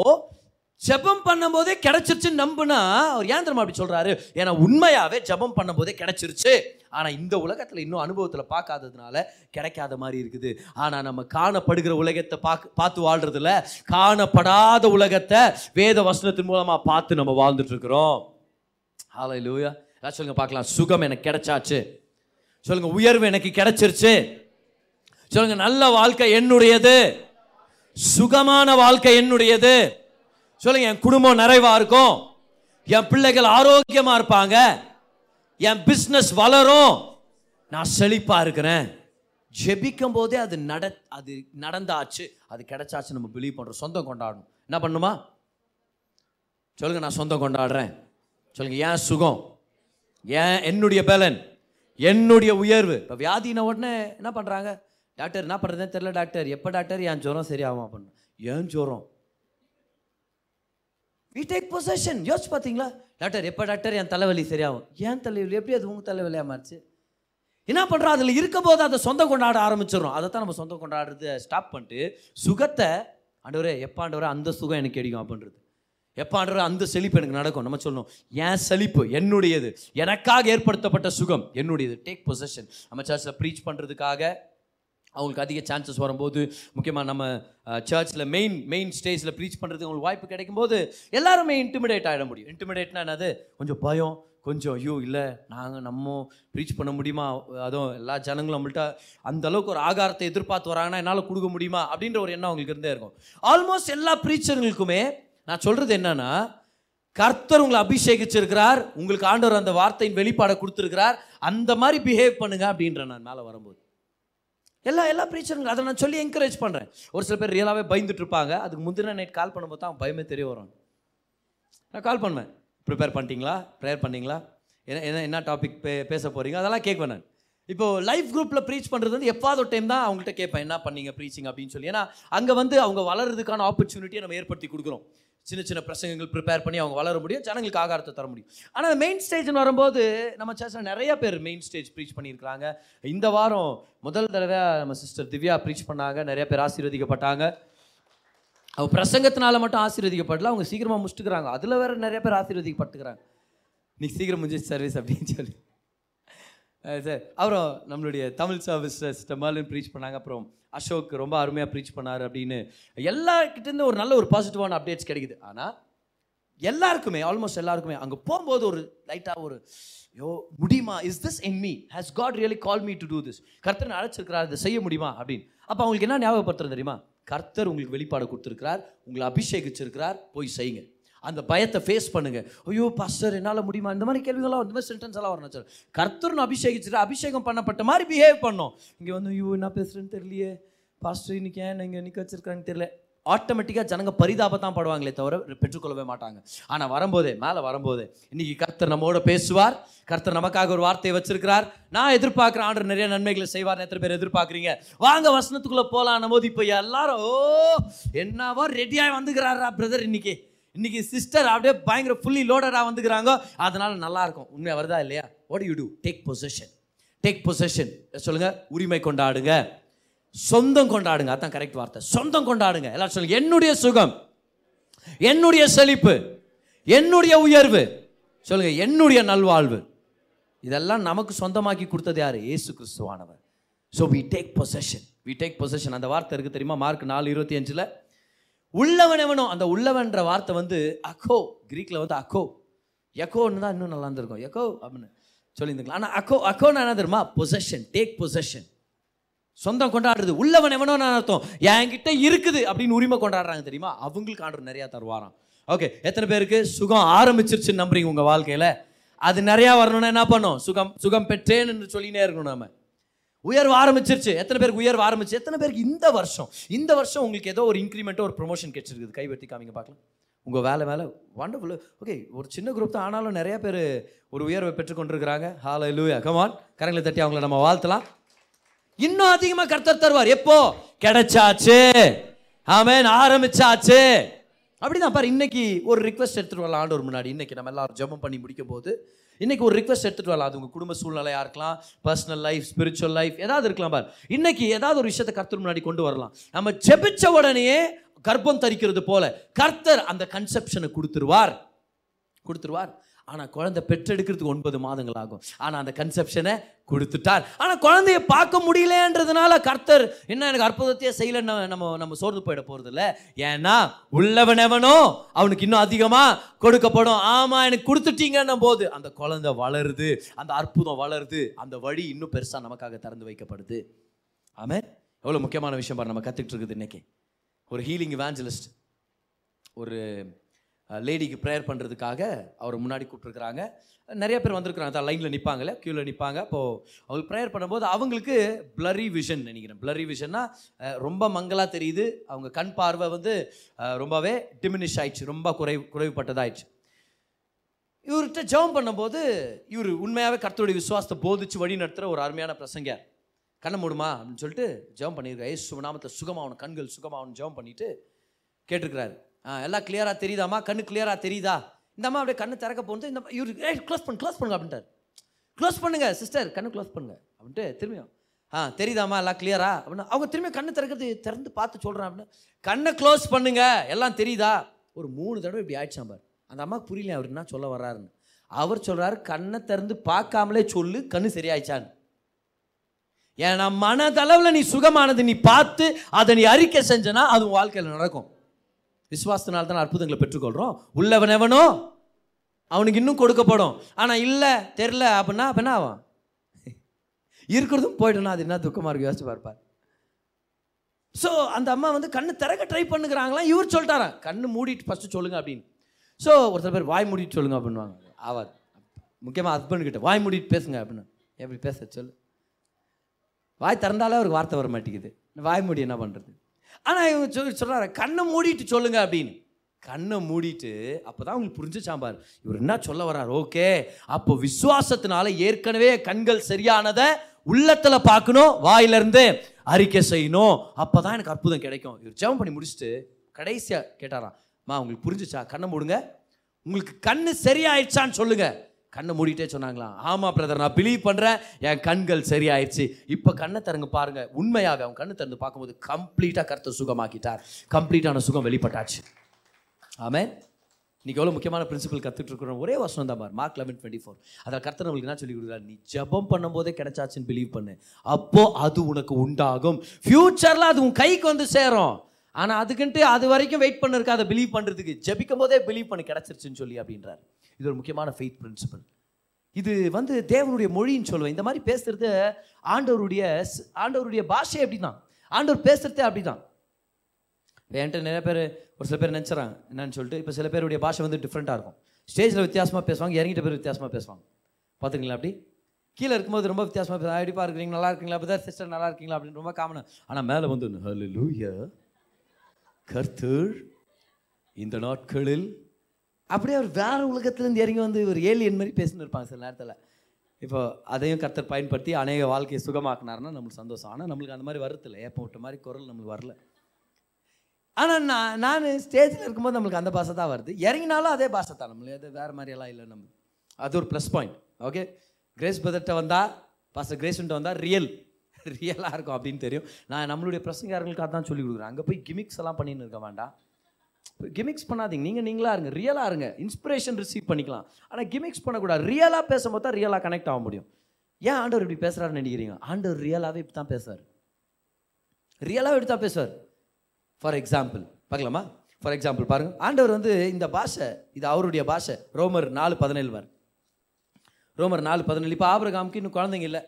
ஜெபம் பண்ணும் போதே கிடைச்சிருச்சு நம்புனா அவர் ஏன் தெரியுமா அப்படி சொல்றாரு? ஏன்னா உண்மையாவே ஜெபம் பண்ணும் போதே கிடைச்சிருச்சு. ஆனால் இந்த உலகத்தில் இன்னும் அனுபவத்தில் பார்க்காததுனால கிடைக்காத மாதிரி இருக்குது. ஆனால் நம்ம காணப்படுகிற உலகத்தை பார்த்து வாழ்றதுல காணப்படாத உலகத்தை வேத வசனத்தின் மூலமாக பார்த்து நம்ம வாழ்ந்துட்டு இருக்கிறோம். ஹalleluya. சொல்லுங்க பார்க்கலாம். சுகம் எனக்கு கிடைச்சாச்சு, சொல்லுங்க. உயர்வு எனக்கு கிடைச்சிருச்சு, சொல்லுங்க. நல்ல வாழ்க்கை என்னுடையது, சுகமான வாழ்க்கை என்னுடையது, சொல்லுங்க. என் குடும்பம் நிறைவா இருக்கும், என் பிள்ளைகள் ஆரோக்கியமா இருப்பாங்க, என் பிஸ்னஸ் வளரும், நான் செழிப்பா இருக்கிறேன். ஜெபிக்கும் போதே அது நடந்தாச்சு, அது கிடைச்சாச்சு. நம்ம பிலீவ் பண்றோம். சொந்தம் கொண்டாடணும். என்ன பண்ணுமா? சொல்லுங்க, நான் சொந்தம் கொண்டாடுறேன். சொல்லுங்க, ஏன் சுகம், ஏன் என்னுடைய பலன், என்னுடைய உயர்வு. இப்போ வியாதின உடனே என்ன பண்றாங்க? டாக்டர் என்ன பண்றதுன்னு தெரியல, டாக்டர் எப்போ டாக்டர் என் ஜுரம் சரியாகுமா பண்ண? ஏன் ஜுரம்? We take possession. யோசி பார்த்தீங்களா? டாக்டர் எப்போ டாக்டர் என் தலைவலி சரியாகும்? ஏன் தலைவலி? எப்படி அது உங்கள் தலைவலியாக மாறிச்சு? என்ன பண்ணுறோம்? அதில் இருக்கும் போது அதை சொந்தம் கொண்டாட ஆரம்பிச்சிடறோம். அதை தான் நம்ம சொந்தம் கொண்டாடுறத ஸ்டாப் பண்ணிட்டு சுகத்தை, ஆண்டவரே எப்பாண்டவரே அந்த சுகம் எனக்கு கிடைக்கும் அப்படின்றது, எப்பாண்டவரே அந்த செழிப்பு எனக்கு நடக்கும். நம்ம சொல்லணும், ஏன் செழிப்பு என்னுடையது, எனக்காக ஏற்படுத்தப்பட்ட சுகம் என்னுடையது. Take possession. நம்ம சர்ச்சில் ப்ரீச் பண்ணுறதுக்காக அவங்களுக்கு அதிக சான்சஸ் வரும்போது, முக்கியமாக நம்ம சர்ச்சில் மெயின் ஸ்டேஜில் ப்ரீச் பண்ணுறதுக்கு அவங்களுக்கு வாய்ப்பு கிடைக்கும்போது எல்லாருமே இன்டிமிடேட் ஆகிட முடியும். இன்டிமிடேட்னா என்னது? கொஞ்சம் பயம், கொஞ்சம் ஐயோ இல்லை நாங்கள் நம்ம ப்ரீச் பண்ண முடியுமா, அதுவும் எல்லா ஜனங்களும் நம்மள்ட்ட அந்தளவுக்கு ஒரு ஆகாரத்தை எதிர்பார்த்து வராங்கன்னா என்னால் கொடுக்க முடியுமா அப்படின்ற ஒரு எண்ணம் அவங்களுக்கு இருந்தே இருக்கும். ஆல்மோஸ்ட் எல்லா ப்ரீச்சர்களுக்குமே நான் சொல்கிறது என்னென்னா, கர்த்தர் உங்களை அபிஷேகிச்சிருக்கிறார், உங்களுக்கு ஆண்டவர் அந்த வார்த்தையின் வெளிப்பாடை கொடுத்துருக்கிறார், அந்த மாதிரி பிஹேவ் பண்ணுங்க அப்படின்ற நான் மேலே வரும்போது எல்லா பிரீச்சருங்க அதை நான் சொல்லி என்கரேஜ் பண்ணுறேன். ஒரு சில பேர் ரியலாகவே பயந்துட்டு இருப்பாங்க. அதுக்கு முந்தின நைட் கால் பண்ணும்போது தான் பயமே தெரிய வரும். நான் கால் பண்ணுவேன், ப்ரிப்பேர் பண்ணிட்டீங்களா, ப்ரேயர் பண்ணிங்களா, என்ன டாபிக் பேச போகிறீங்க, அதெல்லாம் கேட்குவேன். நான் இப்போது லைஃப் குரூப்பில் ப்ரீச் பண்ணுறது வந்து எப்பாவது ஒரு டைம் தான் அவங்கள்ட்ட கேட்பேன், என்ன பண்ணீங்க ப்ரீச்சிங் அப்படின்னு சொல்லி. ஏன்னா அங்கே வந்து அவங்க வளர்கிறதுக்கான ஆப்பர்ச்சுனிட்டியை நம்ம ஏற்படுத்தி கொடுக்குறோம். சின்ன சின்ன பிரசங்கங்கள் ப்ரிப்பேர் பண்ணி அவங்க வளர முடியும், ஜனங்களுக்கு ஆகாரத்தை தர முடியும். ஆனால் மெயின் ஸ்டேஜ்னு வரும்போது நம்ம சர்ச்சில் நிறைய பேர் மெயின் ஸ்டேஜ் ப்ரீச் பண்ணியிருக்கிறாங்க. இந்த வாரம் முதல் தடவையாக நம்ம சிஸ்டர் திவ்யா ப்ரீச் பண்ணாங்க, நிறைய பேர் ஆசீர்வதிக்கப்பட்டாங்க. அவங்க பிரசங்கத்தினால மட்டும் ஆசீர்வதிக்கப்படல, அவங்க சீக்கிரமாக முடிச்சுக்கிறாங்க, அதில் வேறு நிறைய பேர் ஆசீர்வதிக்கப்பட்டுக்கிறாங்க. இன்னைக்கு சீக்கிரம் முடிஞ்சிச்சு சர்வீஸ் அப்படின்னு சொல்லி சார். அப்புறம் நம்மளுடைய தமிழ் சர்வீஸ் சிஸ்டர் மேலும் ப்ரீச் பண்ணாங்க. அப்புறம் அசோக் ரொம்ப அருமையாக ப்ரீச் பண்ணார் அப்படின்னு எல்லாருக்கிட்டேருந்து ஒரு நல்ல ஒரு பாசிட்டிவான அப்டேட்ஸ் கிடைக்குது. ஆனால் எல்லாருக்குமே, ஆல்மோஸ்ட் எல்லாருக்குமே அங்கே போகும்போது ஒரு லைட்டாக ஒரு யோ முடியுமா, is this in me, has God really call me to do this, கர்த்தர் அழைச்சிருக்கிறார் இதை செய்ய முடியுமா அப்படின்னு. அப்போ அவங்களுக்கு என்ன ஞாபகப்படுத்துறது தெரியுமா? கர்த்தர் உங்களுக்கு வெளிப்பாடு கொடுத்துருக்கிறார், உங்களை அபிஷேகிச்சிருக்கிறார், போய் செய்யுங்க. அந்த பயத்தை ஃபேஸ் பண்ணுங்கள். ஐயோ பாஸ்டர் என்னால் முடியுமா, இந்த மாதிரி கேள்விகளாக, இந்த மாதிரி சென்டென்ஸ் எல்லாம் வரணும். சார் கர்த்தர்னு அபிஷேகிச்சுட்டு அபிஷேகம் பண்ணப்பட்ட மாதிரி பிஹேவ் பண்ணோம். இங்கே வந்து ஐயோ என்ன பேசுகிறேன்னு தெரியலையே, பாஸ்டர் இன்னைக்கு ஏன் இங்கே நிற்க வச்சிருக்கான்னு தெரியல, ஆட்டோமேட்டிக்காக ஜனங்க பரிதாபத்தான் படுவாங்களே தவிர பெற்றுக்கொள்ளவே மாட்டாங்க. ஆனால் வரும்போதே, மேலே வரும்போது, இன்னைக்கு கர்த்தர் நம்மோட பேசுவார், கர்த்தர் நமக்காக ஒரு வார்த்தையை வச்சிருக்கிறார். நான் எதிர்பார்க்குறேன் ஆண்டவர் நிறைய நன்மைகளை செய்வார். எத்தனை பேர் எதிர்பார்க்குறீங்க? வாங்க வசனத்துக்குள்ளே போகலான்னும் போது இப்போ எல்லாரும் ஓ என்னவோ ரெடியாக வந்துக்கிறாரா பிரதர், இன்னைக்கு சிஸ்டர் அப்படியே பயங்கர ஃபுல்லி லோடடாக வந்துக்கிறாங்க. அதனால நல்லா இருக்கும். உண்மையாக வருதா இல்லையா? What you do? Take position. Take position சொல்லுங்கள். உரிமை கொண்டாடுங்க, சொந்தம் கொண்டாடுங்க. அதான் கரெக்ட் வார்த்தை, சொந்தம் கொண்டாடுங்க. எல்லாரும் சொல்லுங்க, என்னுடைய சுகம், என்னுடைய செழிப்பு, என்னுடைய உயர்வு. சொல்லுங்க, என்னுடைய நல்வாழ்வு. இதெல்லாம் நமக்கு சொந்தமாக்கி கொடுத்தது யாரு? இயேசு கிறிஸ்துவானவர். So we take position, we take position. அந்த வார்த்தை இருக்குது தெரியுமா? மார்க் 4:25 உள்ளவன் எவனோ. அந்த உள்ளவன்ற வார்த்தை வந்து அக்கோ, கிரீக்கில் வந்து அக்கோ எக்கோன்னு தான் இன்னும் நல்லா இருந்திருக்கும், எக்கோ அப்படின்னு சொல்லியிருந்துக்கலாம். ஆனால் அக்கோ அக்கோன்னு என்ன தெரியுமா? பொசஷன். டேக் பொசஷன், சொந்தம் கொண்டாடுறது. உள்ளவன் எவனோ அர்த்தம் என்கிட்ட இருக்குது அப்படின்னு உரிமை கொண்டாடுறாங்க தெரியுமா? அவங்களுக்கு ஆண்டவர் நிறையா தருவாராம். ஓகே, எத்தனை பேருக்கு சுகம் ஆரம்பிச்சிருச்சுன்னு நம்புறீங்க உங்கள் வாழ்க்கையில்? அது நிறையா வரணும்னா என்ன பண்ணும்? சுகம், சுகம் பெற்றேன்னு சொல்லினே இருக்கணும். நம்ம உயர்வு ஆரம்பிச்சிருச்சு. எத்தனை பேருக்கு உயர்வு ஆரம்பிச்சு? எத்தனை பேருக்கு இந்த வருஷம், இந்த வருஷம் உங்களுக்கு ஏதோ ஒரு இன்க்ரிமெண்ட்டோ ஒரு ப்ரொமோஷன் கிடைச்சிருக்குது? கைவெட்டி காமிங்க பார்க்கலாம். உங்கள் வேலை மேலே வண்டர்ஃபுல். ஓகே, ஒரு சின்ன குரூப் தான், ஆனாலும் நிறையா பேர் ஒரு உயர்வை பெற்றுக்கொண்டிருக்கிறாங்க. ஹalleluya, கம் ஆன், கரங்களை தட்டி அவங்கள நம்ம வாழ்த்தலாம். இன்னும் அதிகமாக கர்த்தர் தருவார். எப்போ கிடைச்சாச்சு? ஆமென், ஆரம்பிச்சாச்சு. அப்படிதான் பாரு. இன்னைக்கு ஒரு ரிக்வெஸ்ட் எடுத்துகிட்டு வரலாம் ஆண்டவர் முன்னாடி. இன்னைக்கு நம்ம எல்லாரும் ஜெபம் பண்ணி முடிக்கும் போது இன்றைக்கி ஒரு ரிக்வெஸ்ட் எடுத்துகிட்டு வரலாம். அது உங்கள் குடும்ப சூழ்நிலையாக இருக்கலாம், பர்சனல் லைஃப், ஸ்பிரிச்சுவல் லைஃப், ஏதாவது இருக்கலாம் பார். இன்றைக்கி ஏதாவது ஒரு விஷயத்தை கர்த்தர் முன்னாடி கொண்டு வரலாம். நம்ம ஜெபிச்ச உடனேயே கர்ப்பம் தரிக்கிறது போல கர்த்தர் அந்த கன்செப்ஷனை கொடுத்துருவார். ஆனால் குழந்தை பெற்றெடுக்கிறதுக்கு 9 மாதங்கள் ஆகும். ஆனால் அந்த கன்செப்ஷனை கொடுத்துட்டார். ஆனால் குழந்தைய பார்க்க முடியலன்றதுனால கர்த்தர் என்ன எனக்கு அற்புதத்தையே செய்யலன்னு நம்ம சோர்ந்து போயிட போகிறது இல்லை. ஏன்னா உள்ளவனவனோ அவனுக்கு இன்னும் அதிகமாக கொடுக்கப்படும். ஆமாம், எனக்கு கொடுத்துட்டீங்கன்னும் போது அந்த குழந்தை வளருது, அந்த அற்புதம் வளருது, அந்த வழி இன்னும் பெருசாக நமக்காக திறந்து வைக்கப்படுது. ஆமாம், எவ்வளோ முக்கியமான விஷயம் பாரு நம்ம கற்றுக்கிட்டு இருக்குது இன்றைக்கி. ஒரு ஹீலிங் இவாஞ்சலிஸ்ட் ஒரு லேடிக்கு ப்ரேயர் பண்ணுறதுக்காக அவர் முன்னாடி கூப்பிட்டுருக்குறாங்க. நிறைய பேர் வந்திருக்கிறாங்க, அதான் லைனில் நிற்பாங்கல்ல, க்யூவில் நிற்பாங்க. அப்போது அவங்க ப்ரேயர் பண்ணும்போது அவங்களுக்கு ப்ளரி விஷன் நினைக்கிறேன். ப்ளரி விஷன்னா ரொம்ப மங்கலாக தெரியுது. அவங்க கண் பார்வை வந்து ரொம்பவே டிமினிஷ் ஆயிடுச்சு, ரொம்ப குறைவுபட்டதாகிடுச்சு. இவர்கிட்ட ஜெபம் பண்ணும்போது இவர் உண்மையாகவே கர்த்தருடைய விசுவாசத்தை போதிச்சு வழி நடத்துகிற ஒரு அருமையான பிரசங்கர். கண்ணை மூடுமா அப்படின்னு சொல்லிட்டு ஜெபம் பண்ணியிருக்காரு. இயேசு நாமத்தில் சுகமாகணும், கண்கள் சுகமாகணும் ஜெபம் பண்ணிவிட்டு கேட்டிருக்கிறாரு. எல்லாம் கிளியராக தெரியுதாம்மா? கண்ணு கிளியராக தெரியுதா? இந்தம்மா அப்படியே கண்ணு திறக்க போகிறது. இந்த இவரு க்ளோஸ் பண்ணுங்க அப்படின்ட்டார். க்ளோஸ் பண்ணுங்கள் சிஸ்டர், கண்ணு க்ளோஸ் பண்ணுங்கள் அப்படின்ட்டு திரும்பியும் தெரியுதாம்மா எல்லாம் கிளியரா அப்படின்னா அவங்க திரும்பியும் கண்ணு திறக்கிறது, திறந்து பார்த்து சொல்கிறேன் அப்படின்னு கண்ணை க்ளோஸ் பண்ணுங்க, எல்லாம் தெரியுதா? ஒரு 3 தடவை இப்படி ஆயிடுச்சாம் பார். அந்த அம்மாவுக்கு புரியல அவர் என்ன சொல்ல வர்றாருன்னு. அவர் சொல்கிறாரு, கண்ணை திறந்து பார்க்காமலே சொல்லு கண்ணு சரியாயிடுச்சான்னு. ஏன்னா மனதளவில் நீ சுகமானது நீ பார்த்து அதை நீ அறிக்கை செஞ்சனா அது வாழ்க்கையில் நடக்கும். விசுவாசத்தினால் தான் அற்புதங்களை பெற்றுக்கொள்கிறோம். உள்ளவனவனோ அவனுக்கு இன்னும் கொடுக்கப்படும். ஆனால் இல்லை தெரில அப்படின்னா அப்போ என்ன ஆகும்? இருக்கிறதும் போய்டணும். அது என்ன துக்கமாக இருக்கு யோசிச்சு பார்ப்பார். ஸோ அந்த அம்மா வந்து கண்ணு திறக்க ட்ரை பண்ணுக்கிறாங்களாம். இவர் சொல்லிட்டாரான், கண்ணு மூடிட்டு ஃபஸ்ட்டு சொல்லுங்க அப்படின்னு. ஸோ ஒரு சில பேர் வாய் மூடிட்டு சொல்லுங்க அப்படின்வாங்க. ஆவாது. முக்கியமாக ஹஸ்பண்ட் கிட்ட வாய் மூடிட்டு பேசுங்க அப்படின்னு. எப்படி பேச சொல்லு? வாய் திறந்தாலே அவருக்கு வார்த்தை வர மாட்டேங்குது. வாய் மூடி என்ன பண்ணுறது? ஆனால் இவங்க சொல்கிறாரு, கண்ணை மூடிட்டு சொல்லுங்க அப்படின்னு. கண்ணை மூடிட்டு அப்போ தான் அவங்களுக்கு புரிஞ்சுச்சாம்பார் இவர் என்ன சொல்ல வர்றாரு. ஓகே, அப்போ விசுவாசத்தினால ஏற்கனவே கண்கள் சரியானதை உள்ளத்தில் பார்க்கணும், வாயிலிருந்து அறிக்கை செய்யணும். அப்போ தான் எனக்கு அற்புதம் கிடைக்கும். இவர் ஜெபம் பண்ணி முடிச்சுட்டு கடைசியாக கேட்டாராம், மா உங்களுக்கு புரிஞ்சிச்சா? கண்ணை மூடுங்க, உங்களுக்கு கண்ணு சரியாயிடுச்சான்னு சொல்லுங்கள். கண்ணை மூடிட்டே சொன்னாங்களாம். ஆமாம் பிரதர், நான் பிலீவ் பண்ணுறேன், என் கண்கள் சரியாயிடுச்சு. இப்போ கண்ணை திறங்க பாருங்கள். உண்மையாகவே அவங்க கண்ணு திறந்து பார்க்கும்போது கம்ப்ளீட்டாக கர்த்தர் சுகமாக்கிட்டார். கம்ப்ளீட்டான சுகம் வெளிப்பட்டாச்சு. ஆமென். இன்றைக்கி எவ்வளோ முக்கியமான பிரின்சிபல் கற்றுட்டு இருக்கிறோம். ஒரே வசனம் தான் பாரு, மார்க் 11:24. அதில் கர்த்தர் நம்மளுக்கு என்ன சொல்லி கொடுக்குறாரு? நீ ஜெபம் பண்ணும்போதே கிடைச்சாச்சுன்னு பிலீவ் பண்ணு, அப்போது அது உனக்கு உண்டாகும். ஃப்யூச்சரில் அது உன் கைக்கு வந்து சேரும். ஆனால் அதுக்குன்ட்டு அது வரைக்கும் வெயிட் பண்ணிருக்கா? அதை பிலீவ் பண்ணுறதுக்கு ஜெபிக்கும் போதே பிலீவ் பண்ணி கிடச்சிருச்சுன்னு சொல்லி அப்படின்றார். இது ஒரு முக்கியமான ஃபெய்த் பிரின்சிபல். இது வந்து தேவனுடைய மொழின்னு சொல்லுவேன். இந்த மாதிரி பேசுகிறது ஆண்டவருடைய பாஷை. அப்படி தான் ஆண்டவர் பேசுகிறதே. அப்படி தான் என்கிட்ட நிறைய பேர் ஒரு சில பேர் நினச்சிட்றாங்க என்னன்னு சொல்லிட்டு. இப்போ சில பேருடைய பாஷை வந்து டிஃப்ரெண்ட்டாக இருக்கும். ஸ்டேஜில் வித்தியாசமாக பேசுவாங்க, இறங்கிட்ட பேர் வித்தியாசமாக பேசுவாங்க. பார்த்துங்களா? அப்படி கீழே இருக்கும்போது ரொம்ப வித்தியாசமாக பேசுவாங்க. எப்படிப்பா இருக்கிறீங்க, நல்லா இருக்கீங்களா, அப்போ தான் சிஸ்டர் நல்லா இருக்கீங்களா அப்படின்னு ரொம்ப காமனாக. ஆனால் மேலே வந்து ஹல்லேலூயா கர்த்தர் இந்த நாட்களில் அப்படியே அவர் வேறு உலகத்துலேருந்து இறங்கி வந்து ஒரு ஏலியன் மாதிரி பேசின்னு இருப்பாங்க சில நேரத்தில். இப்போ அதையும் கர்த்தர் பயன்படுத்தி அநேக வாழ்க்கையை சுகமாக்கினார்னா நம்மளுக்கு சந்தோஷம். ஆனால் நம்மளுக்கு அந்த மாதிரி வரது இல்லை, ஏப்ப விட்ட மாதிரி குரல் நம்மளுக்கு வரல. ஆனால் நான் ஸ்டேஜில் இருக்கும்போது நம்மளுக்கு அந்த பாஷை தான் வருது, இறங்கினாலும் அதே பாஷை தான், நம்மளுக்கு அது வேறு மாதிரியெல்லாம் இல்லை. நம்ம அது ஒரு ப்ளஸ் பாயிண்ட். ஓகே, கிரேஸ் பிரதர்கிட்ட வந்தால் பாஸ்டர் கிரேஸ்கிட்ட வந்தால் ரியலாக இருக்கும் அப்படின்னு தெரியும். நான் நம்மளுடைய பிரசங்காரங்களுக்கு அதான் சொல்லி கொடுக்குறேன். அங்கே போய் கிமிக்ஸ் எல்லாம் பண்ணின்னு இருக்க வேண்டாம். கிமிக்ஸ் பண்ணாதீங்க, நீங்களாக இருங்க, ரியலாக இருங்க, இன்ஸ்பிரேஷன் ரிசீவ் பண்ணிக்கலாம். ஆனால் கிமிக்ஸ் பண்ணக்கூடாது. ரியலாக பேசும்போது தான் ரியலாக கனெக்ட் ஆக முடியும். ஏன் ஆண்டவர் இப்படி பேசுகிறாருன்னு நினைக்கிறீங்க? ஆண்டவர் ரியலாகவே இப்படி தான் பேசுவார், ரியலாகவே இப்படி தான் பேசுவார். ஃபார் எக்ஸாம்பிள் பார்க்கலாமா? ஃபார் எக்ஸாம்பிள் பாருங்கள், ஆண்டவர் வந்து இந்த பாஷை, இது அவருடைய பாஷை. ரோமர் 4:17 வரும். ரோமர் 4:17. இப்போ ஆபிரகாமுக்கு இன்னும் குழந்தைங்க இல்லை,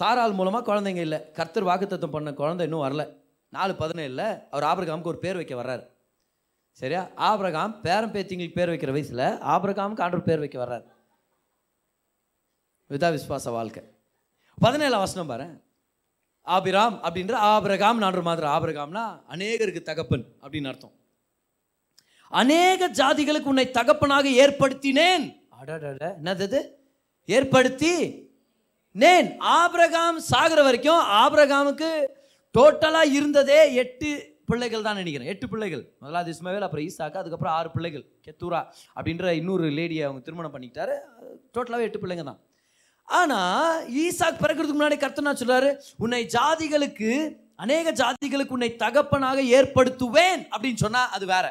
சாரால் மூலமாக குழந்தைங்க இல்லை, கர்த்தர் வாக்குத்தத்தம் பண்ண குழந்தை இன்னும் வரல. 4:17 அவர் ஆபிரகாமுக்கு ஒரு பேர் வைக்க வர்றார். சரியா? ஆபிரகாம் பேரம் பேத்திங்களுக்கு பேர் வைக்கிற வயசில் ஆபிரகாமுக்கு ஆண்டவர் பேர் வைக்க வர்றார். விதா விஸ்வாச வாழ்க்கை. 17ஆம் வசனம் பாரு. ஆபிராம் அப்படின்ற ஆபிரகாம் நான்ற மாதிரி. ஆபிரகாம்னா அநேகருக்கு தகப்பன் அப்படின்னு அர்த்தம். அநேக ஜாதிகளுக்கு உன்னை தகப்பனாக ஏற்படுத்தினேன். என்னது? ஏற்படுத்தி நேன். ஆபிரகாம் சாகிற வரைக்கும் ஆபிரகாமுக்கு டோட்டலா இருந்ததே 8 பிள்ளைகள் தான் நினைக்கிறேன். 8 பிள்ளைகள். முதலாவது இஸ்மாவேல், அப்புறம் ஈசாக்கு, அதுக்கப்புறம் 6 பிள்ளைகள். கெத்தூரா அப்படின்ற இன்னொரு லேடியை அவங்க திருமணம் பண்ணிக்கிட்டாரு. டோட்டலாகவே 8 பிள்ளைங்க தான். ஆனால் ஈசாக் பிறக்கிறதுக்கு முன்னாடி கர்த்தர் நான் சொல்றாரு, உன்னை ஜாதிகளுக்கு, அநேக ஜாதிகளுக்கு உன்னை தகப்பனாக ஏற்படுத்துவேன் அப்படின்னு சொன்னா அது வேற.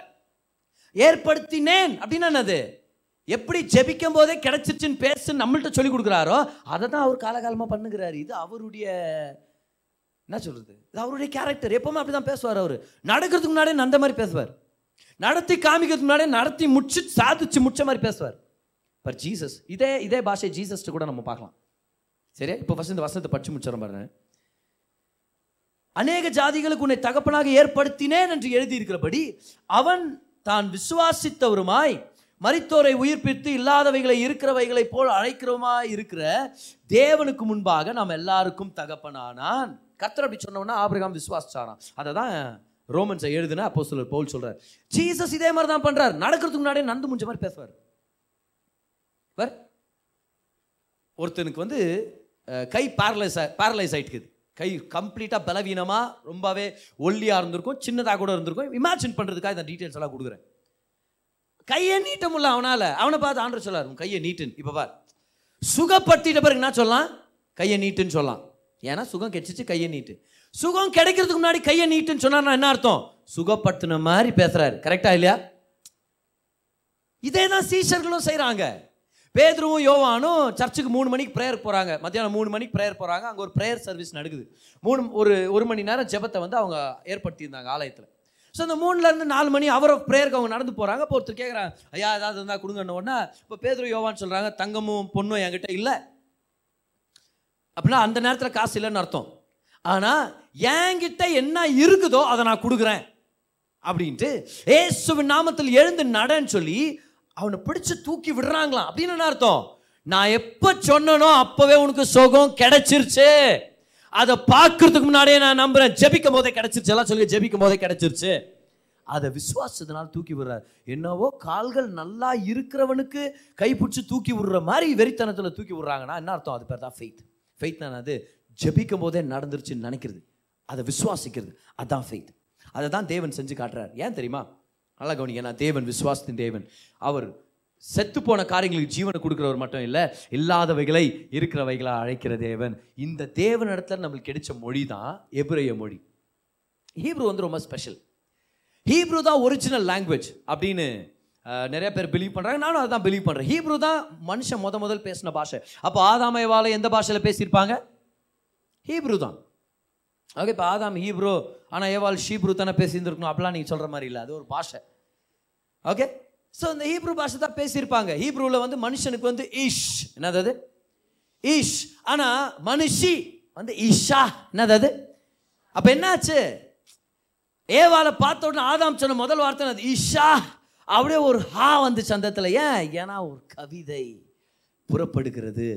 ஏற்படுத்தினேன் அப்படின்னா என்னது? எப்படி ஜெபிக்கும் போதே கிடைச்சிருச்சுன்னு பேசு நம்மள்ட்ட சொல்லி கொடுக்குறாரோ அதை தான் அவர் காலகாலமாக பண்ணுகிறார். இது அவருடைய, என்ன சொல்கிறது, இது அவருடைய கேரக்டர். எப்பவுமே அப்படி தான் பேசுவார். அவர் நடக்கிறதுக்கு முன்னாடியே அந்த மாதிரி பேசுவார், நடத்தி காமிக்கிறதுக்கு முன்னாடியே நடத்தி முடிச்சு சாதிச்சு முடிச்ச மாதிரி பேசுவார். பட் ஜீசஸ் இதே பாஷை ஜீசஸ்ட்டு கூட நம்ம பார்க்கலாம். சரியா? இப்போ ஃபஸ்ட் இந்த வசனத்தை படிச்சு முடிச்சிடறோம் பாருங்க. அநேக ஜாதிகளுக்கு உன்னை தகப்பனாக ஏற்படுத்தினேன் என்று எழுதியிருக்கிறபடி அவன் தான் விசுவாசித்தவருமாய் மரித்தோரை உயிர்ப்பித்து இல்லாதவைகளை இருக்கிறவைகளை போல் அழைக்கிறவமா இருக்கிற தேவனுக்கு முன்பாக நாம் எல்லாருக்கும் தகப்பனானான். கர்த்தர் அப்படி சொன்னோம்னா ஆபிரகாம் விசுவாசிச்சாராம். அதை தான் ரோமன்ஸை எழுதுனா அப்போஸ்தலர் பவுல் சொல்றார். ஜீசஸ் இதே மாதிரி தான் பண்றார். நடக்கிறதுக்கு முன்னாடியே நந்து முடிஞ்ச மாதிரி பேசுவார். ஒருத்தனுக்கு வந்து கை பேரலைஸ் ஆகிட்டுக்குது, கை கம்ப்ளீட்டாக பலவீனமாக ரொம்பவே ஒல்லியாக இருந்திருக்கும், சின்னதாக கூட இருந்திருக்கும். இமேஜின் பண்ணுறதுக்காக இந்த டீட்டெயில்ஸ் எல்லாம் கொடுக்குறேன். கையை நீட்ட முடியல அவனால். அவனை பார்த்து ஆண்டவர் சொல்லார், உன் கையை நீட்டுன்னு. இப்போ பார், சுகப்படுத்திட்ட பிறகு என்ன சொல்லலாம்? கையை நீட்டுன்னு சொல்லலாம். ஏன்னா சுகம் கிடைச்சிச்சு, கையை நீட்டு. சுகம் கிடைக்கிறதுக்கு முன்னாடி கையை நீட்டுன்னு சொன்னார்னா என்ன அர்த்தம்? சுகப்படுத்தின மாதிரி பேசுறாரு. கரெக்டா இல்லையா? இதே தான் சீஷர்களும் செய்கிறாங்க. பேதுருவும் யோவானும் சர்ச்சுக்கு 3 மணிக்கு ப்ரேயர் போகிறாங்க. மத்தியானம் 3 மணிக்கு ப்ரேயர் போகிறாங்க. அங்கே ஒரு ப்ரேயர் சர்வீஸ் நடக்குது. ஒரு மணி நேரம் ஜெபத்தை வந்து அவங்க ஏற்படுத்தியிருந்தாங்க ஆலயத்தில். ஸோ அந்த 3லேருந்து 4 மணி அவர் ஆஃப் ப்ரேயருக்கு அவங்க நடந்து போகிறாங்க. இப்போ ஒருத்தர் கேட்குறாங்க, ஐயா ஏதாவது இருந்தால் கொடுங்கன்னு. உடனே இப்போ பேதுரு யோவான்னு சொல்கிறாங்க, தங்கமும் பொண்ணும் என்கிட்ட இல்லை. அப்படின்னா அந்த நேரத்தில் காசு இல்லைன்னு அர்த்தம். ஆனால் என்கிட்ட என்ன இருக்குதோ அதை நான் கொடுக்குறேன் அப்படின்ட்டு ஏசுவின் நாமத்தில் எழுந்து நடன்னு சொல்லி அவனை பிடிச்சு தூக்கி விடுறாங்களாம். அப்படின்னு என்ன அர்த்தம்? நான் எப்போ சொன்னனோ அப்போவே உனக்கு சுகம் கிடைச்சிருச்சு. அதை பார்க்கறதுக்கு முன்னாடியே நான் நம்புறேன். ஜெபிக்கும் போதே கிடைச்சிருச்சு. எல்லாம் சொல்லி ஜெபிக்கும் போதே கிடைச்சிருச்சு. அதை விசுவாசத்தினால தூக்கி விடுறாரு. என்னவோ கால்கள் நல்லா இருக்கிறவனுக்கு கைப்பிடிச்சு தூக்கி விடுற மாதிரி வெறித்தனத்தில் தூக்கி விடுறாங்கன்னா என்ன அர்த்தம்? அது பேர் தான் ஃபெய்த். ஃபெய்த்னா அது ஜெபிக்கும் போதே நடந்துருச்சுன்னு நினைக்கிறது, அதை விசுவாசிக்கிறது, அதுதான் ஃபெய்த். அதை தான் தேவன் செஞ்சு காட்டுறாரு. ஏன் தெரியுமா? நல்லா கவனிங்க. நான் தேவன் விசுவாசத்தின் தேவன். அவர் செத்து போன காரியங்களுக்கு ஜீவனை கொடுக்குறவர் மட்டும் இல்லை, இல்லாதவைகளை இருக்கிறவைகளாக அழைக்கிற தேவன். இந்த தேவன் இடத்துல நம்மளுக்கு கிடைச்ச மொழி தான் எபிரேய மொழி. ஹீப்ரு வந்து ரொம்ப ஸ்பெஷல். ஹீப்ரு தான் ஒரிஜினல் லாங்குவேஜ் அப்படின்னு நிறைய பேர் பிலீவ் பண்ணுறாங்க. நானும் அதை தான் பிலீவ் பண்ணுறேன். ஹீப்ரு தான் மனுஷன் முதல் பேசின பாஷை. அப்போ ஆதாம் ஏவாளை எந்த பாஷையில் பேசியிருப்பாங்க? ஹீப்ரு தான். ஓகே, இப்போ ஆதாம் ஹீப்ரோ, ஆனால் ஏவாள் ஷீப்ரு தானே பேசியிருந்துருக்கணும். அப்படிலாம் நீங்கள் சொல்கிற மாதிரி இல்லை, அது ஒரு பாஷை. ஓகே, ஸோ இந்த ஹீப்ரு பாஷை தான் பேசியிருப்பாங்க. ஹீப்ரூவில் வந்து மனுஷனுக்கு வந்து ஈஷ், என்னது ஈஷ். ஆனால் மனுஷி வந்து ஈஷா, என்னது? அப்போ என்னாச்சு? ஏவாளை பார்த்த உடனே ஆதாம் சொன்ன முதல் வார்த்தை ஈஷா. அப்படியே ஒரு ஹா வந்துச்சு அந்த இடத்துல. ஏன்? ஏன்னா ஒரு கவிதை புறப்படுகிறது.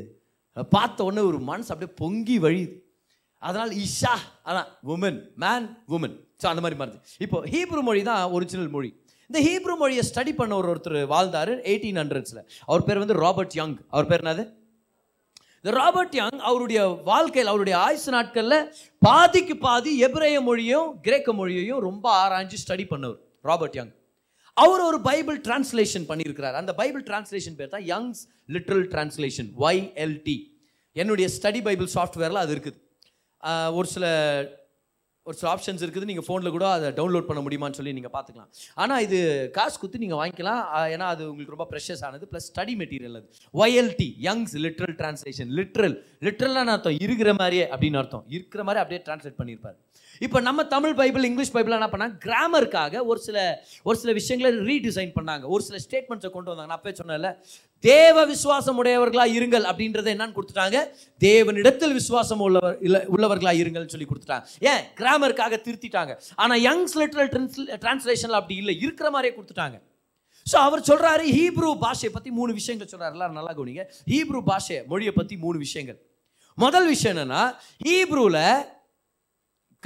பார்த்த உடனே ஒரு மனசு அப்படியே பொங்கி வழியுது. அதனால் இஷா அதான் உமன் மேன் உமன். ஸோ அந்த மாதிரி மாறுது. இப்போ ஹீப்ரு மொழி தான் ஒரிஜினல் மொழி. இந்த ஹீப்ரு மொழியை ஸ்டடி பண்ண ஒருத்தர் வாழ்ந்தார் 1800s. அவர் பேர் வந்து ராபர்ட் யங். அவர் பேர் என்னது? இந்த ராபர்ட் யங் அவருடைய வாழ்க்கையில் அவருடைய ஆயுசு நாட்களில் பாதிக்கு பாதி எபிரேய மொழியும் கிரேக்க மொழியையும் ரொம்ப ஆராய்ச்சி ஸ்டடி பண்ணவர் ராபர்ட் யங். அவர் ஒரு பைபிள் டிரான்ஸ்லேஷன் பண்ணியிருக்கிறார். அந்த பைபிள் டிரான்ஸ்லேஷன் பேர் தான் யங்ஸ் லிட்ரல் டிரான்ஸ்லேஷன் YLT. என்னுடைய ஸ்டடி பைபிள் சாஃப்ட்வேரில் அது இருக்குது. ஒரு சில ஆப்ஷன்ஸ் இருக்குது. நீங்கள் ஃபோனில் கூட அதை டவுன்லோட் பண்ண முடியுமான்னு சொல்லி நீங்கள் பார்த்துக்கலாம். ஆனால் இது காசு கொடுத்து நீங்கள் வாங்கிக்கலாம். ஏன்னா அது உங்களுக்கு ரொம்ப ப்ரெஷஸ் ஆனது. ப்ளஸ் ஸ்டடி மெட்டீரியல் அது YLT யங்ஸ் லிட்ரல் டிரான்ஸ்லேஷன். லிட்ரல்னா அர்த்தம் இருக்கிற மாதிரியே அப்படின்னு அர்த்தம். இருக்கிற மாதிரி அப்படியே டிரான்ஸ்லேட் பண்ணியிருப்பார். இப்போ நம்ம தமிழ் பைபிள் இங்கிலீஷ் பைபிள் என்ன பண்ணால் கிராமருக்காக ஒரு சில விஷயங்களை ரீடிசைன் பண்ணாங்க. ஒரு சில ஸ்டேட்மெண்ட்ஸை கொண்டு வந்தாங்க. நான் அப்பவே சொன்னேன்ல, தேவ விசுவாசம் உடையவர்களாக இருங்கள் அப்படின்றத என்னன்னு கொடுத்துட்டாங்க, தேவனிடத்தில் விசுவாசம் உள்ளவர்களாக இருங்கள்னு சொல்லி கொடுத்துட்டாங்க. ஏன்? கிராமருக்காக திருத்திட்டாங்க. ஆனால் யங்ஸ் லிட்ரல் டிரான்ஸ்லேஷனில் அப்படி இல்லை, இருக்கிற மாதிரியே கொடுத்துட்டாங்க. ஸோ அவர் சொல்கிறாரு ஹீப்ரூ பாஷையை பற்றி 3 விஷயங்கள் சொல்கிறார். எல்லாரும் நல்லா கவனிங்க. ஹீப்ரூ பாஷையை மொழியை பற்றி 3 விஷயங்கள். முதல் விஷயம் என்னன்னா, ஹீப்ரூவில்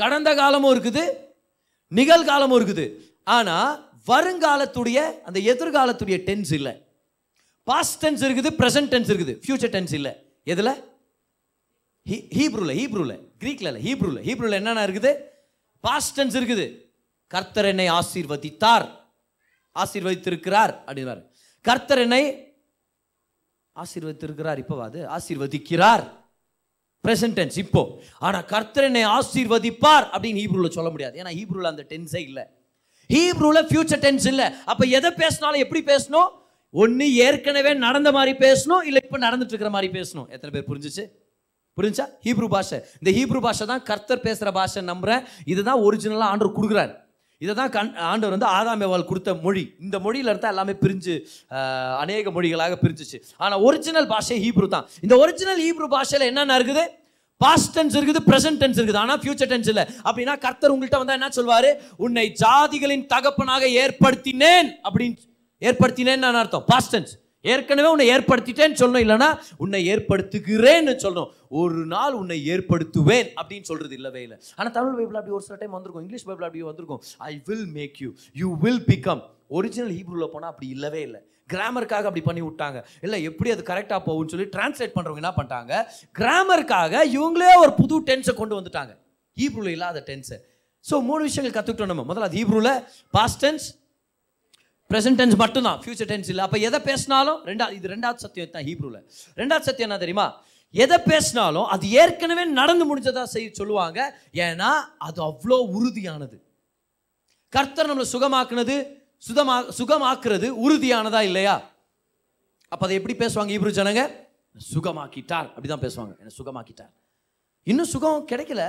கடந்த காலமும் இருக்குது, நிகழ்காலமும் இருக்குது, ஆனால் வருங்காலத்துடைய அந்த எதிர்காலத்துடைய டென்ஸ் இல்லை. பாஸ்ட் டென்ஸ் இருக்குது, ப்ரெசன்ட் டென்ஸ் இருக்குது, ஃபியூச்சர் டென்ஸ் இல்லை. எதில்? ஹீப்ரூவில். கிரீக்கில் இல்லை, ஹீப்ரூவில் என்னென்ன இருக்குது? பாஸ்ட் டென்ஸ் இருக்குது. கர்த்தர் என்னை ஆசீர்வதித்திருக்கிறார் அப்படின்னாரு. கர்த்தர் என்னை ஆசீர்வதித்திருக்கிறார், இப்போ அது ஆசீர்வதிக்கிறார் ப்ரெசன்ட் டென்ஸ் இப்போ. ஆனால் கர்த்தர் என்னை ஆசீர்வதிப்பார் அப்படின்னு ஹீப்ரூவில் சொல்ல முடியாது. ஏன்னா ஹீப்ரூவில் அந்த டென்ஸே இல்லை. ஹீப்ரூவில் ஃபியூச்சர் டென்ஸ் இல்லை. அப்போ எதை பேசினாலும் எப்படி பேசணும்? ஒன்று ஏற்கனவே நடந்த மாதிரி பேசணும், இல்லை இப்போ நடந்துட்டு இருக்கிற மாதிரி பேசணும். எத்தனை பேர் புரிஞ்சா ஹீப்ரூ பாஷை? இந்த ஹீப்ரூ பாஷை தான் கர்த்தர் பேசுகிற பாஷை நம்புகிறேன். இதுதான் ஒரிஜினலாக ஆண்டவர் கொடுக்குறாரு. இதை தான் ஆண்டவர் வந்து ஆதாமேவால் கொடுத்த மொழி. இந்த மொழியில் இருந்தால் எல்லாமே பிரிஞ்சு அநேக மொழிகளாக பிரிஞ்சிச்சு. ஆனால் ஒரிஜினல் பாஷை ஹீப்ரூ தான். இந்த ஒரிஜினல் ஹீப்ரூ பாஷையில் என்னென்ன இருக்குது? பாஸ்ட் டென்ஸ் இருக்குது, ப்ரெசன்ட் டென்ஸ் இருக்குது, ஆனால் ஃபியூச்சர் டென்ஸ் இல்லை. அப்படின்னா கர்த்தர் உங்கள்கிட்ட வந்தால் என்ன சொல்வார்? உன்னை ஜாதிகளின் தகப்பனாக ஏற்படுத்தினேன் அப்படின்னு. ஏற்படுத்தினேன்னு நான் அர்த்தம் பாஸ்ட் டென்ஸ். ஏற்கனவே உன்னை ஏற்படுத்திட்டேன்னு சொல்லணும், இல்லைனா உன்னை ஏற்படுத்துகிறேன்னு சொல்லணும். ஒரு நாள் உன்னை ஏற்படுத்துவேன் அப்படின்னு சொல்றது இல்லவே இல்லை. ஆனால் தமிழ் பைபிள் அப்படி ஒரு சில டைம் வந்திருக்கும், இங்கிலீஷ் பைபிள் அப்படி வந்திருக்கும். I will make you, you will become. Original ஹீப்ரூவில் போனால் அப்படி இல்லவே இல்லை. கிராமருக்காக அப்படி பண்ணி விட்டாங்க. இல்லை எப்படி அது கரெக்டாக போகும்னு சொல்லி டிரான்ஸ்லேட் பண்ணுறவங்க என்ன பண்ணிட்டாங்க, கிராமருக்காக இவங்களே ஒரு புது டென்ஸை கொண்டு வந்துட்டாங்க, ஹீப்ரூவில் இல்லாத டென்ஸை. ஸோ 3 விஷயங்கள் கற்றுக்கிட்டோம் நம்ம. முதல்ல அது ஹீப்ரூவில் பாஸ்ட் டென்ஸ், ப்ரெசன்ட் டென்ஸ் மட்டும்தான், ஃபியூச்சர் டென்ஸ் இல்லை. அப்போ எதை பேசினாலும் ரெண்டாவது சத்தியம் தான் ஹீப்ரூவில். ரெண்டாவது சத்தியம் என்ன தெரியுமா? எதை பேசினாலும் அது ஏற்கனவே நடந்து முடிஞ்சதாக சொல்லுவாங்க. ஏன்னா அது அவ்வளோ உறுதியானது. கர்த்தர் நம்மளை சுகமாக்குறது உறுதியானதா இல்லையா? அப்போ அதை எப்படி பேசுவாங்க ஹீப்ரூ ஜனங்க? சுகமாக்கிட்டார் அப்படிதான் பேசுவாங்க. என்ன சுகமாக்கிட்டார்? இன்னும் சுகம் கிடைக்கல,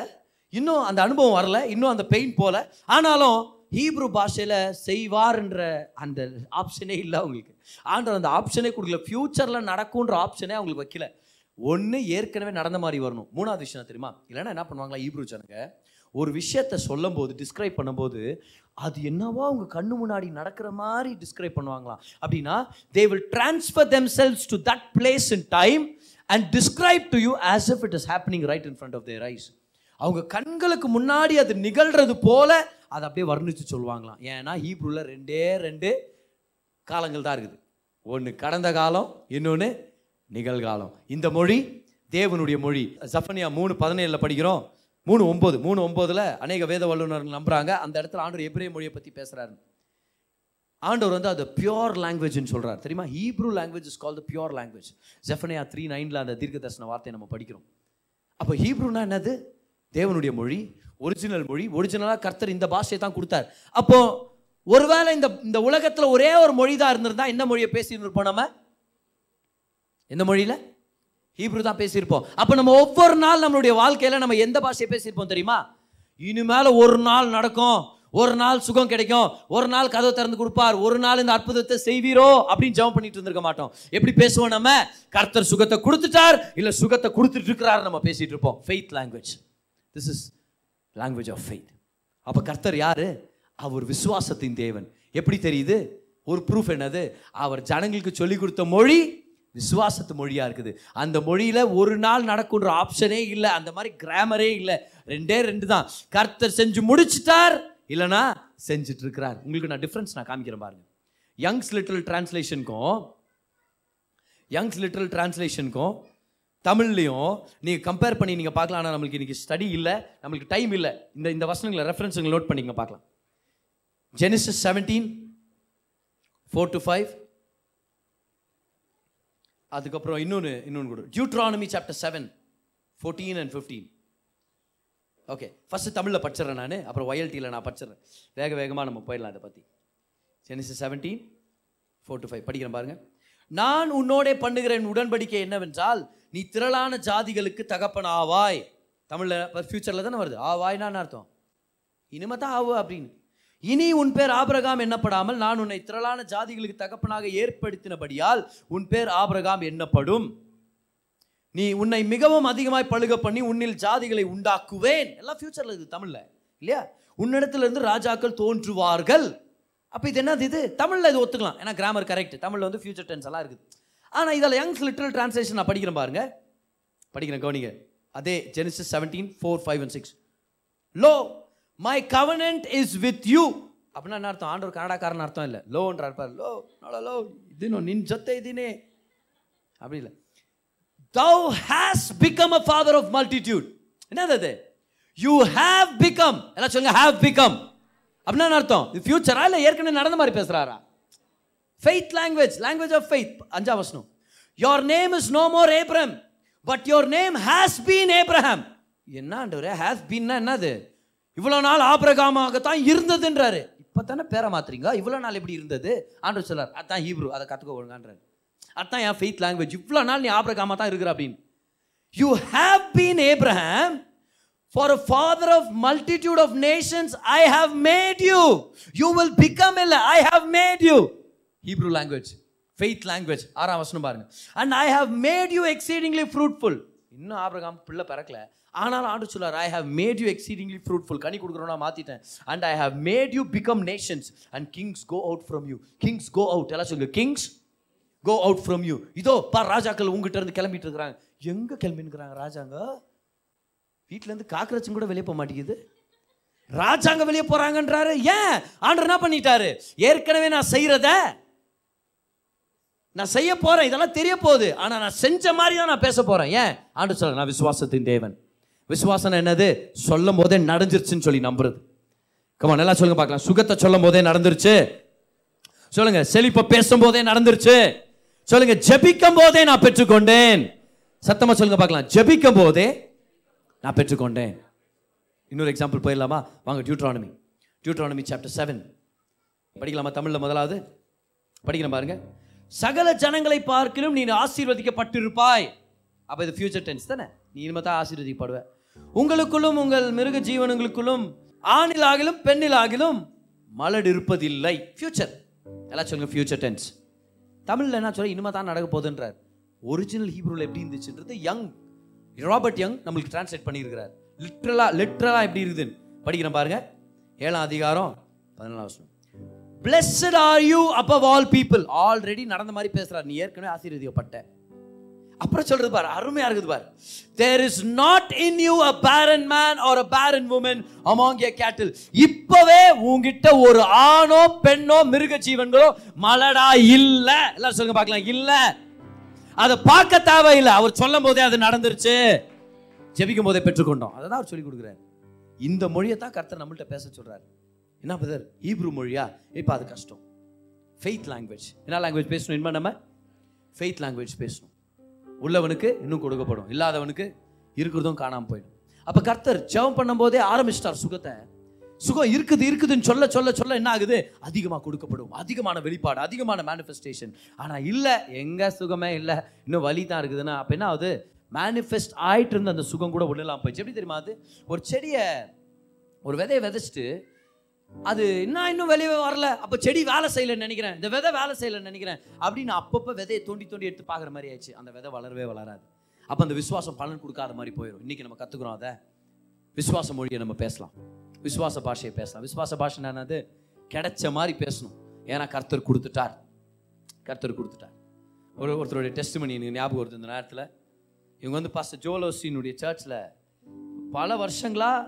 இன்னும் அந்த அனுபவம் வரல, இன்னும் அந்த பெயின் போல. ஆனாலும் ஹீப்ரூ பாஷையில் செய்வார்ன்ற அந்த ஆப்ஷனே இல்லை அவங்களுக்கு. ஆண்டவர் அந்த ஆப்ஷனே கொடுக்கல. ஃபியூச்சரில் நடக்கும்ன்ற ஆப்ஷனே அவங்களுக்கு வைக்கல. ஒன்று ஏற்கனவே நடந்த மாதிரி வரணும். 3வது விஷயம் தெரியுமா? இல்லைன்னா என்ன பண்ணுவாங்களா ஹீப்ரூ ஜனங்க? ஒரு விஷயத்தை சொல்லும் போது, டிஸ்கிரைப் பண்ணும்போது, அது என்னவோ அவங்க கண்ணு முன்னாடி நடக்கிற மாதிரி டிஸ்கிரைப் பண்ணுவாங்களாம். அப்படின்னா they will transfer themselves to that place in time and describe to you as if it is happening right in front of their eyes. அவங்க கண்களுக்கு முன்னாடி அது நிகழ்கிறது போல அதை அப்படியே வர்ணித்து சொல்லுவாங்களாம். ஏன்னா ஹீப்ரூவில் 2 காலங்கள் தான் இருக்குது. ஒன்று கடந்த காலம், இன்னொன்று நிகழ்காலம். இந்த மொழி தேவனுடைய மொழி. சஃபனியா 3:17 படிக்கிறோம். 3:9 அநேக வேத வல்லுநர்கள் நம்புகிறாங்க. அந்த இடத்துல ஆண்டவர் எபிரேய மொழியை பற்றி பேசுகிறாரு. ஆண்டவர் வந்து அது பியூர் லாங்குவேஜ்னு சொல்கிறார் தெரியுமா. Hebrew language is call the pure language. சஃபனியா 3:9 அந்த தீர்க்க தரிசன வார்த்தையை நம்ம படிக்கிறோம். அப்போ ஹீப்ரூனா என்னது? தேவனுடைய மொழி, ஒரிஜினல் மொழி. ஒரிஜினலாக கர்த்தர் இந்த பாஷையை தான் கொடுத்தார். அப்போ ஒருவேளை இந்த உலகத்தில் ஒரே ஒரு மொழி தான் இருந்திருந்தா என்ன மொழியை பேசியிருப்போம்? நம்ம எந்த மொழியில்? ஹீப்ரூ தான் பேசியிருப்போம். அப்போ நம்ம ஒவ்வொரு நாள் நம்மளுடைய வாழ்க்கையில் நம்ம எந்த பாஷையை பேசியிருப்போம் தெரியுமா? இனிமேல் ஒரு நாள் நடக்கும், ஒரு நாள் சுகம் கிடைக்கும், ஒரு நாள் கதவை திறந்து கொடுப்பார், ஒரு நாள் இந்த அற்புதத்தை செய்வீரோ அப்படின்னு ஜெபம் பண்ணிட்டு இருந்திருக்க மாட்டோம். எப்படி பேசுவோம் நம்ம? கர்த்தர் சுகத்தை கொடுத்துட்டார், இல்லை சுகத்தை கொடுத்துட்டு இருக்கிறார் நம்ம பேசிட்டு இருப்போம். Faith language. This is language of faith. அப்போ கர்த்தர் யாரு? அவர் விசுவாசத்தின் தேவன். எப்படி தெரியுது? ஒரு ப்ரூஃப் என்னது? அவர் ஜனங்களுக்கு சொல்லிக் கொடுத்த மொழி விசுவாசத்து மொழியாக இருக்குது. அந்த மொழியில் ஒரு நாள் நடக்குன்ற ஆப்ஷனே இல்லை, அந்த மாதிரி கிராமரே இல்லை. ரெண்டே ரெண்டு தான், கர்த்தர் செஞ்சு முடிச்சிட்டார், இல்லைனா செஞ்சுட்டு இருக்கிறார். உங்களுக்கு நான் டிஃப்ரென்ஸ் நான் காமிக்கிறேன் பாருங்க. யங்ஸ் லிட்டரல் டிரான்ஸ்லேஷனுக்கும் தமிழ்லையும் நீங்கள் கம்பேர் பண்ணி நீங்கள் பார்க்கலாம். ஆனால் நம்மளுக்கு இன்றைக்கி ஸ்டடி இல்லை, நம்மளுக்கு டைம் இல்லை. இந்த இந்த வசனங்களை ரெஃபரன்ஸுங்களை நோட் பண்ணிங்க பார்க்கலாம். ஜெனிசிஸ் 17:4-5. அதுக்கப்புறம் இன்னொன்று கூட டியூட்ரானமி சாப்டர் 7:14-15. ஓகே, ஃபஸ்ட்டு தமிழில் படிச்சிடறேன் நான், அப்புறம் ஒய்எல்டியில் நான் படிச்சிடறேன். வேக வேகமாக நம்ம போயிடலாம். அதை பற்றி ஜெனிசிஸ் 17:4-5 படிக்கிறேன் பாருங்கள். நான் உன்னோடே பண்ணுகிறேன் உடன்படிக்கை என்னவென்றால், நீ திரளான ஜாதிகளுக்கு தகப்பன் ஆவாய். தமிழில் ஃபியூச்சரில் தானே வருது. ஆவாய்னான்னு அர்த்தம் இனிமே தான் ஆவா அப்படின்னு. இனி உன் பேர் ஆபிரகாம் எண்ணப்படாமல் நான் உன்னை திரளான ஜாதிகளுக்கு தகப்பனாக ஏற்படுத்தினபடியால் உன் பேர் ஆபிரகாம் எண்ணப்படும். நீ உன்னை மிகவும் அதிகமாய் பழுக பண்ணி உன்னில் ஜாதிகளை உண்டாக்குவேன். எல்லாம் ஃபியூச்சரில் இருக்குது தமிழில் இல்லையா. உன்னிடத்திலிருந்து ராஜாக்கள் தோன்றுவார்கள். அப்போ இது என்னது, இது தமிழில் இது ஒத்துக்கலாம், ஏன்னா கிராமர் கரெக்ட். தமிழில் வந்து ஃபியூச்சர் டென்ஸ் எல்லாம் இருக்குது. ஆனால் இதில் யங்ஸ் லிட்டரல் டிரான்ஸ்லேஷன் நான் படிக்கிறேன் பாருங்க, படிக்கிறேன் கவனிங்க. அதே Genesis 17:4-6. Lo my covenant is with you அப்படின்னா என்ன அர்த்தம்? ஆண்டவர் கனடாக்காரன் அர்த்தம் இல்லை. லோன்ற இருப்பார், லோ நோ லோ இதுனோ நின் சொத்தை இதுனே அப்படி இல்லை. Thou has become a father of multitude. என்னது அது? You have become. எல்லாம் சொல்லுங்க, have become. அப்படின்னா என்ன அர்த்தம்? இது ஃபியூச்சரா இல்லை ஏற்கனவே நடந்த மாதிரி பேசுகிறாரா? Faith language, language of faith. 5th verse. Your name is no more Abram, but your name has been Abraham. என்ன ஆண்டவரே has been னா என்னது? இவ்வளோ நாள் ஆபிரகாமாக தான் இருந்ததுன்றாரு. இப்போ தானே பேரை மாத்துறீங்க, இவ்வளோ நாள் எப்படி இருந்தது? ஆண்டவர் சொல்றார், அதான் ஹீப்ரூ, அதை கற்றுக்க ஒழுங்கான்றாரு. அதான் என் ஃபெய்த் லாங்குவேஜ், இவ்வளோ நாள் நீ ஆபிரகாமாக தான் இருக்கிற அப்படின்னு. You have been Abraham for a father of multitude of nations. I have made you. You will become a, I have made you. Hebrew language, faith language. 6th வசனம் பாருங்க. And I have made you exceedingly fruitful. இன்னும் Abraham பிள்ளை பிறக்கல, ஆனால் ஆண்டு சொல்றார், I have made you exceedingly fruitful. Ghani கொடுக்குறவனா மாத்திட்டேன். And I have made you become nations and kings go out from you. Kings go out. எல்லாரும் சொல்லுங்க, kings go out from you. இதோ பார், ராஜாக்கள் உங்ககிட்ட இருந்து கிளம்பிட்டு இருக்காங்க. எங்க கிளம்பின்றாங்க ராஜாங்க? வீட்டிலேருந்து காக்ரோச்சும் கூட வெளியே போக மாட்டேங்குது. ராஜாங்க வெளியே போகிறாங்கன்றாரு. ஏன்? ஆண்டவர் என்ன பண்ணிட்டாரு? ஏற்கனவே நான் செய்கிறத நான் செய்ய போகிறேன், இதெல்லாம் தெரிய போகுது. ஆனால் நான் செஞ்ச மாதிரி தான் நான் பேச போகிறேன். ஏன்? ஆண்டவர் சொல்ல, நான் விசுவாசத்தின் தேவன். விசுவாசம் என்னது? சொல்லும் போதே நடந்துருச்சுன்னு சொல்லி நம்புறது. கமான், நல்லா சொல்லுங்க பார்க்கலாம். சுகத்தை சொல்லும் போதே நடந்துருச்சு சொல்லுங்க. செழிப்பை பேசும் போதே நடந்துருச்சு சொல்லுங்க. ஜெபிக்கும் போதே நான் பெற்றுக்கொண்டேன். சத்தமாக சொல்லுங்க பார்க்கலாம். ஜெபிக்கும் போதே நான் பெற்றுக்கொண்டேன். இன்னொரு எக்ஸாம்பிள் போயிடலாமா? வாங்க, டியூட்ரானமி சாப்டர் 7 படிக்கலாமா? தமிழில் முதலாவது படிக்கிற பாருங்க. சகல ஜனங்களை பார்க்கிலும் நீ ஆசீர்வதிக்கப்பட்டிருப்பாய். அப்போ இது ஃபியூச்சர் டென்ஸ் தானே. நீ இனிமே தான் ஆசீர்வதிக்கப்படுவ. உங்களுக்குள்ளும் உங்கள் மிருக ஜீவனங்களுக்குள்ளும் ஆணிலாகிலும் பெண்ணிலாகிலும் மலடு இருப்பதில்லை. ஃபியூச்சர், எல்லாம் சொல்லுங்க ஃபியூச்சர் டென்ஸ். தமிழில் என்ன சொல்ல? இனிமே தான் நடக்க போகுதுன்றார். ஒரிஜினல் ஹீப்ரூவில் எப்படி இருந்துச்சுன்றது யங், ராபர்ட் யங் நம்மளுக்கு டிரான்ஸ்லேட் பண்ணியிருக்கிறார். லிட்ரலா எப்படி இருக்குதுன்னு படிக்கிறேன் பாருங்க. 7th அதிகாரம் 11th வசனம். Blessed are you above all people. Already நடந்த மாதிரி பேசுறாரு. நீ ஏற்கனவே ஆசீர்வதிக்கப்பட்ட. அப்புறம் சொல்றது பாரு, அருமையா இருக்குது பாரு. There is not in you a barren man or a barren woman among your cattle. இப்பவே உங்ககிட்ட ஒரு ஆணோ பெண்ணோ மிருக ஜீவன்களோ மலடா இல்ல. எல்லாரும் சொல்லுங்க பார்க்கலாம், இல்ல. அதை பார்க்க தேவையில்லை, அவர் சொல்லும் போதே அது நடந்துருச்சு, ஜெபிக்கும் போதே பெற்றுக்கொண்டோம். அதை தான் அவர் சொல்லி கொடுக்குறாரு. இந்த மொழியை தான் கர்த்தர் நம்மள்கிட்ட பேச சொல்றாரு. என்ன பதர் ஹீப்ரூ மொழியா? இப்போ அது கஷ்டம். Faith language. என்ன லாங்குவேஜ் பேசணும்? இனிமே நம்ம ஃபெய்த் லாங்குவேஜ் பேசணும். உள்ளவனுக்கு இன்னும் கொடுக்கப்படும், இல்லாதவனுக்கு இருக்கிறதும் காணாமல் போயிடும். அப்போ கர்த்தர் ஜெபம் பண்ணும் போதே ஆரம்பிச்சிட்டார் சுகத்தை. சுகம் இருக்குது இருக்குதுன்னு சொல்ல சொல்ல சொல்ல என்ன ஆகுது? அதிகமாக கொடுக்கப்படும், அதிகமான வெளிப்பாடு, அதிகமான மேனிஃபெஸ்டேஷன். ஆனால் இல்லை, எங்கே சுகமே இல்லை, இன்னும் வலி தான் இருக்குதுன்னா அப்போ என்ன ஆகுது? மேனிஃபெஸ்ட் ஆகிட்டு இருந்த அந்த சுகம் கூட உள்ளலாம் போயிடுச்சு. எப்படி தெரியுமா? அது ஒரு செடியை ஒரு விதையை விதைச்சிட்டு அது இன்னும் வெளியே வரல, அப்போ செடி வேலை செய்யலைன்னு நினைக்கிறேன், இந்த விதை வேலை செய்யலைன்னு நினைக்கிறேன் அப்படின்னு அப்பப்போ விதையை தோண்டி எடுத்து பார்க்குற மாதிரி ஆயிடுச்சு. அந்த விதை வளரவே வளராது. அப்போ அந்த விசுவாசம் பலன் கொடுக்காத மாதிரி போயிடும். இன்றைக்கி நம்ம கற்றுக்குறோம். அதை விசுவாச மொழியை நம்ம பேசலாம், விசுவாச பாஷையை பேசலாம். விசுவாச பாஷை என்னது? கிடைச்ச மாதிரி பேசணும். ஏன்னா கர்த்தர் கொடுத்துட்டார், கர்த்தர் கொடுத்துட்டார். ஒருத்தருடைய டெஸ்டிமனி எனக்கு ஞாபகம் வருது. இந்த நேரத்தில் இவங்க வந்து பாஸ்டர் ஜோலோசியினுடைய சர்ச்சில் பல வருஷங்களாக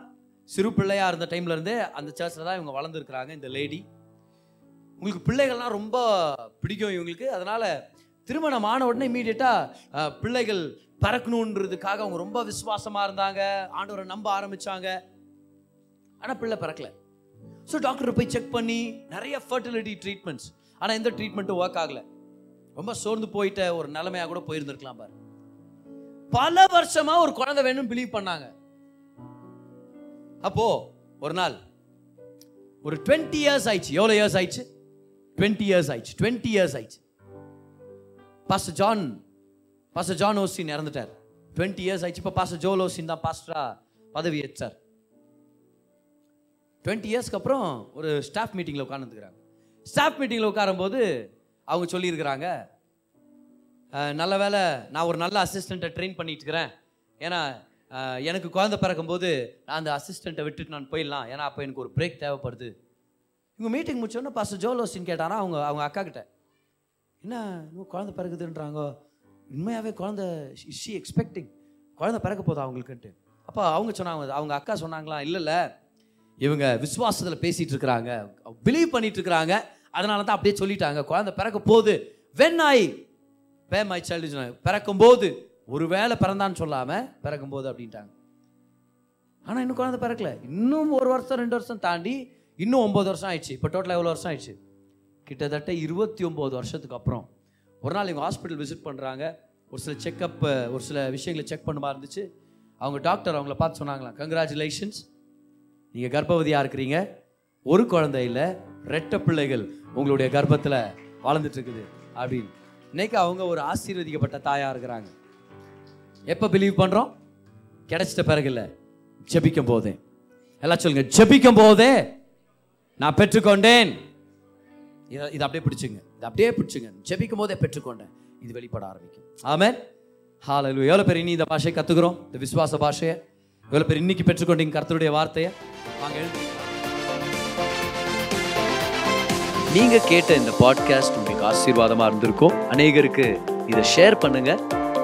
சிறு பிள்ளையாக இருந்த டைம்லேருந்து அந்த சர்ச்சில் தான் இவங்க வளர்ந்துருக்குறாங்க. இந்த லேடி உங்களுக்கு பிள்ளைகள்லாம் ரொம்ப பிடிக்கும் இவங்களுக்கு. அதனால் திருமணம் ஆன உடனே இமீடியட்டாக பிள்ளைகள் பிறக்கணுன்றதுக்காக அவங்க ரொம்ப விசுவாசமாக இருந்தாங்க, ஆண்டவரை நம்ப ஆரம்பித்தாங்க. ஆனால் பிள்ளை பிறக்கலை. ஸோ டாக்டர் போய் செக் பண்ணி நிறைய ஃபர்டிலிட்டி ட்ரீட்மெண்ட்ஸ், ஆனால் எந்த ட்ரீட்மெண்ட்டும் ஒர்க் ஆகலை. ரொம்ப சோர்ந்து போயிட்ட ஒரு நிலைமையாக கூட போயிருந்துருக்கலாம் பாரு. பல வருஷமாக ஒரு குழந்தை வேணும்னு பிலீவ் பண்ணாங்க. அப்போ ஒரு நாள் ஒரு 20 இயர்ஸ் ஆயிடுச்சு. எவ்வளோ இயர்ஸ் ஆயிடுச்சு? 20 இயர்ஸ் ஆயிடுச்சு. 20 இயர்ஸ் ஆயிடுச்சு. பாஸ்டர் ஜான் ஓசின் இறந்துட்டார். 20 இயர்ஸ் ஆயிடுச்சு. இப்போ பாஸ்டர் ஜோல் ஓசின் தான் பாஸ்டராக பதவி ஏற்றார். 20 இயர்ஸ்க்கு அப்புறம் ஒரு ஸ்டாஃப் மீட்டிங்கில் உட்காந்துருக்கிறாங்க. ஸ்டாஃப் மீட்டிங்கில் உட்காரும்போது அவங்க சொல்லியிருக்கிறாங்க, நல்ல வேலை நான் ஒரு நல்ல அசிஸ்டண்ட்டை ட்ரெயின் பண்ணிட்டு இருக்கிறேன், ஏன்னா எனக்கு குழந்தை பிறக்கும்போது நான் அந்த அசிஸ்டண்ட்டை விட்டுட்டு நான் போயிடலாம், ஏன்னா அப்போ எனக்கு ஒரு பிரேக் தேவைப்படுது. இவங்க மீட்டிங் முடிச்சோன்னா பாஸ்டர் ஜோல் ஓசின் கேட்டாரா அவங்க அக்கா கிட்ட, என்ன இன்னும் குழந்தை பிறகுதுன்றாங்க, உண்மையாகவே குழந்தை ஷி எக்ஸ்பெக்டிங், குழந்தை பிறக்க போதா அவங்களுக்குன்ட்டு. அப்போ அவங்க சொன்னாங்க, அவங்க அக்கா சொன்னாங்களா, இல்லை இவங்க விசுவாசத்தில் பேசிகிட்டு இருக்கிறாங்க, பிலீவ் பண்ணிட்டு இருக்கிறாங்க, அதனால தான் அப்படியே சொல்லிட்டாங்க குழந்தை பிறக்க போது. When I pay my child சொன்னாங்க, பிறக்கும் போது, ஒரு வேளை பிறந்தான்னு சொல்லாமல் பிறக்கும் போது அப்படின்ட்டாங்க. ஆனால் இன்னும் குழந்தை பிறக்கல. இன்னும் ஒரு வருஷம் 2 வருஷம் தாண்டி இன்னும் 9 வருஷம் ஆயிடுச்சு. இப்போ டோட்டலாக எவ்வளோ வருஷம் ஆயிடுச்சு? கிட்டத்தட்ட 29 வருஷத்துக்கு அப்புறம் ஒரு நாள் இவங்க ஹாஸ்பிட்டல் விசிட் பண்ணுறாங்க. ஒரு சில செக்கப், ஒரு சில விஷயங்களை செக் பண்ணுமா இருந்துச்சு. அவங்க டாக்டர் அவங்கள பார்த்து சொன்னாங்களாம், கங்க்ராச்சுலேஷன்ஸ், நீங்கள் கர்ப்பவதியாக இருக்கிறீங்க, ஒரு குழந்தையில் 2 பிள்ளைகள் உங்களுடைய கர்ப்பத்தில் வளர்ந்துட்டுருக்குது அப்படின்னு. இன்றைக்கி அவங்க ஒரு ஆசீர்வதிக்கப்பட்ட தாயாக இருக்கிறாங்க. எப்போ பிலீவ் பண்ணுறோம்? கிடைச்சிட்ட பிறகு இல்லை, ஜெபிக்கும் போதே. எல்லாம் சொல்லுங்கள், ஜெபிக்கும் போதே நான் பெற்றுக்கொண்டேன். இதை அப்படியே பிடிச்சுங்க, இதை அப்படியே பிடிச்சுங்க. ஜெபிக்கும் போதே பெற்றுக்கொண்டேன், இது வெளிப்பட ஆரம்பிக்கும். ஆமென், ஹல்லேலூயா. எவ்வளோ பேர் இனி இந்த பாஷையை கற்றுக்கிறோம், இந்த விசுவாச பாஷையை? எவ்வளோ பேர் இன்னைக்கு பெற்றுக்கொண்டீங்க கர்த்தருடைய வார்த்தையை? வாங்க, நீங்கள் கேட்ட இந்த பாட்காஸ்ட் உங்களுக்கு ஆசீர்வாதமாக இருந்திருக்கும். அநேகருக்கு இதை ஷேர் பண்ணுங்க.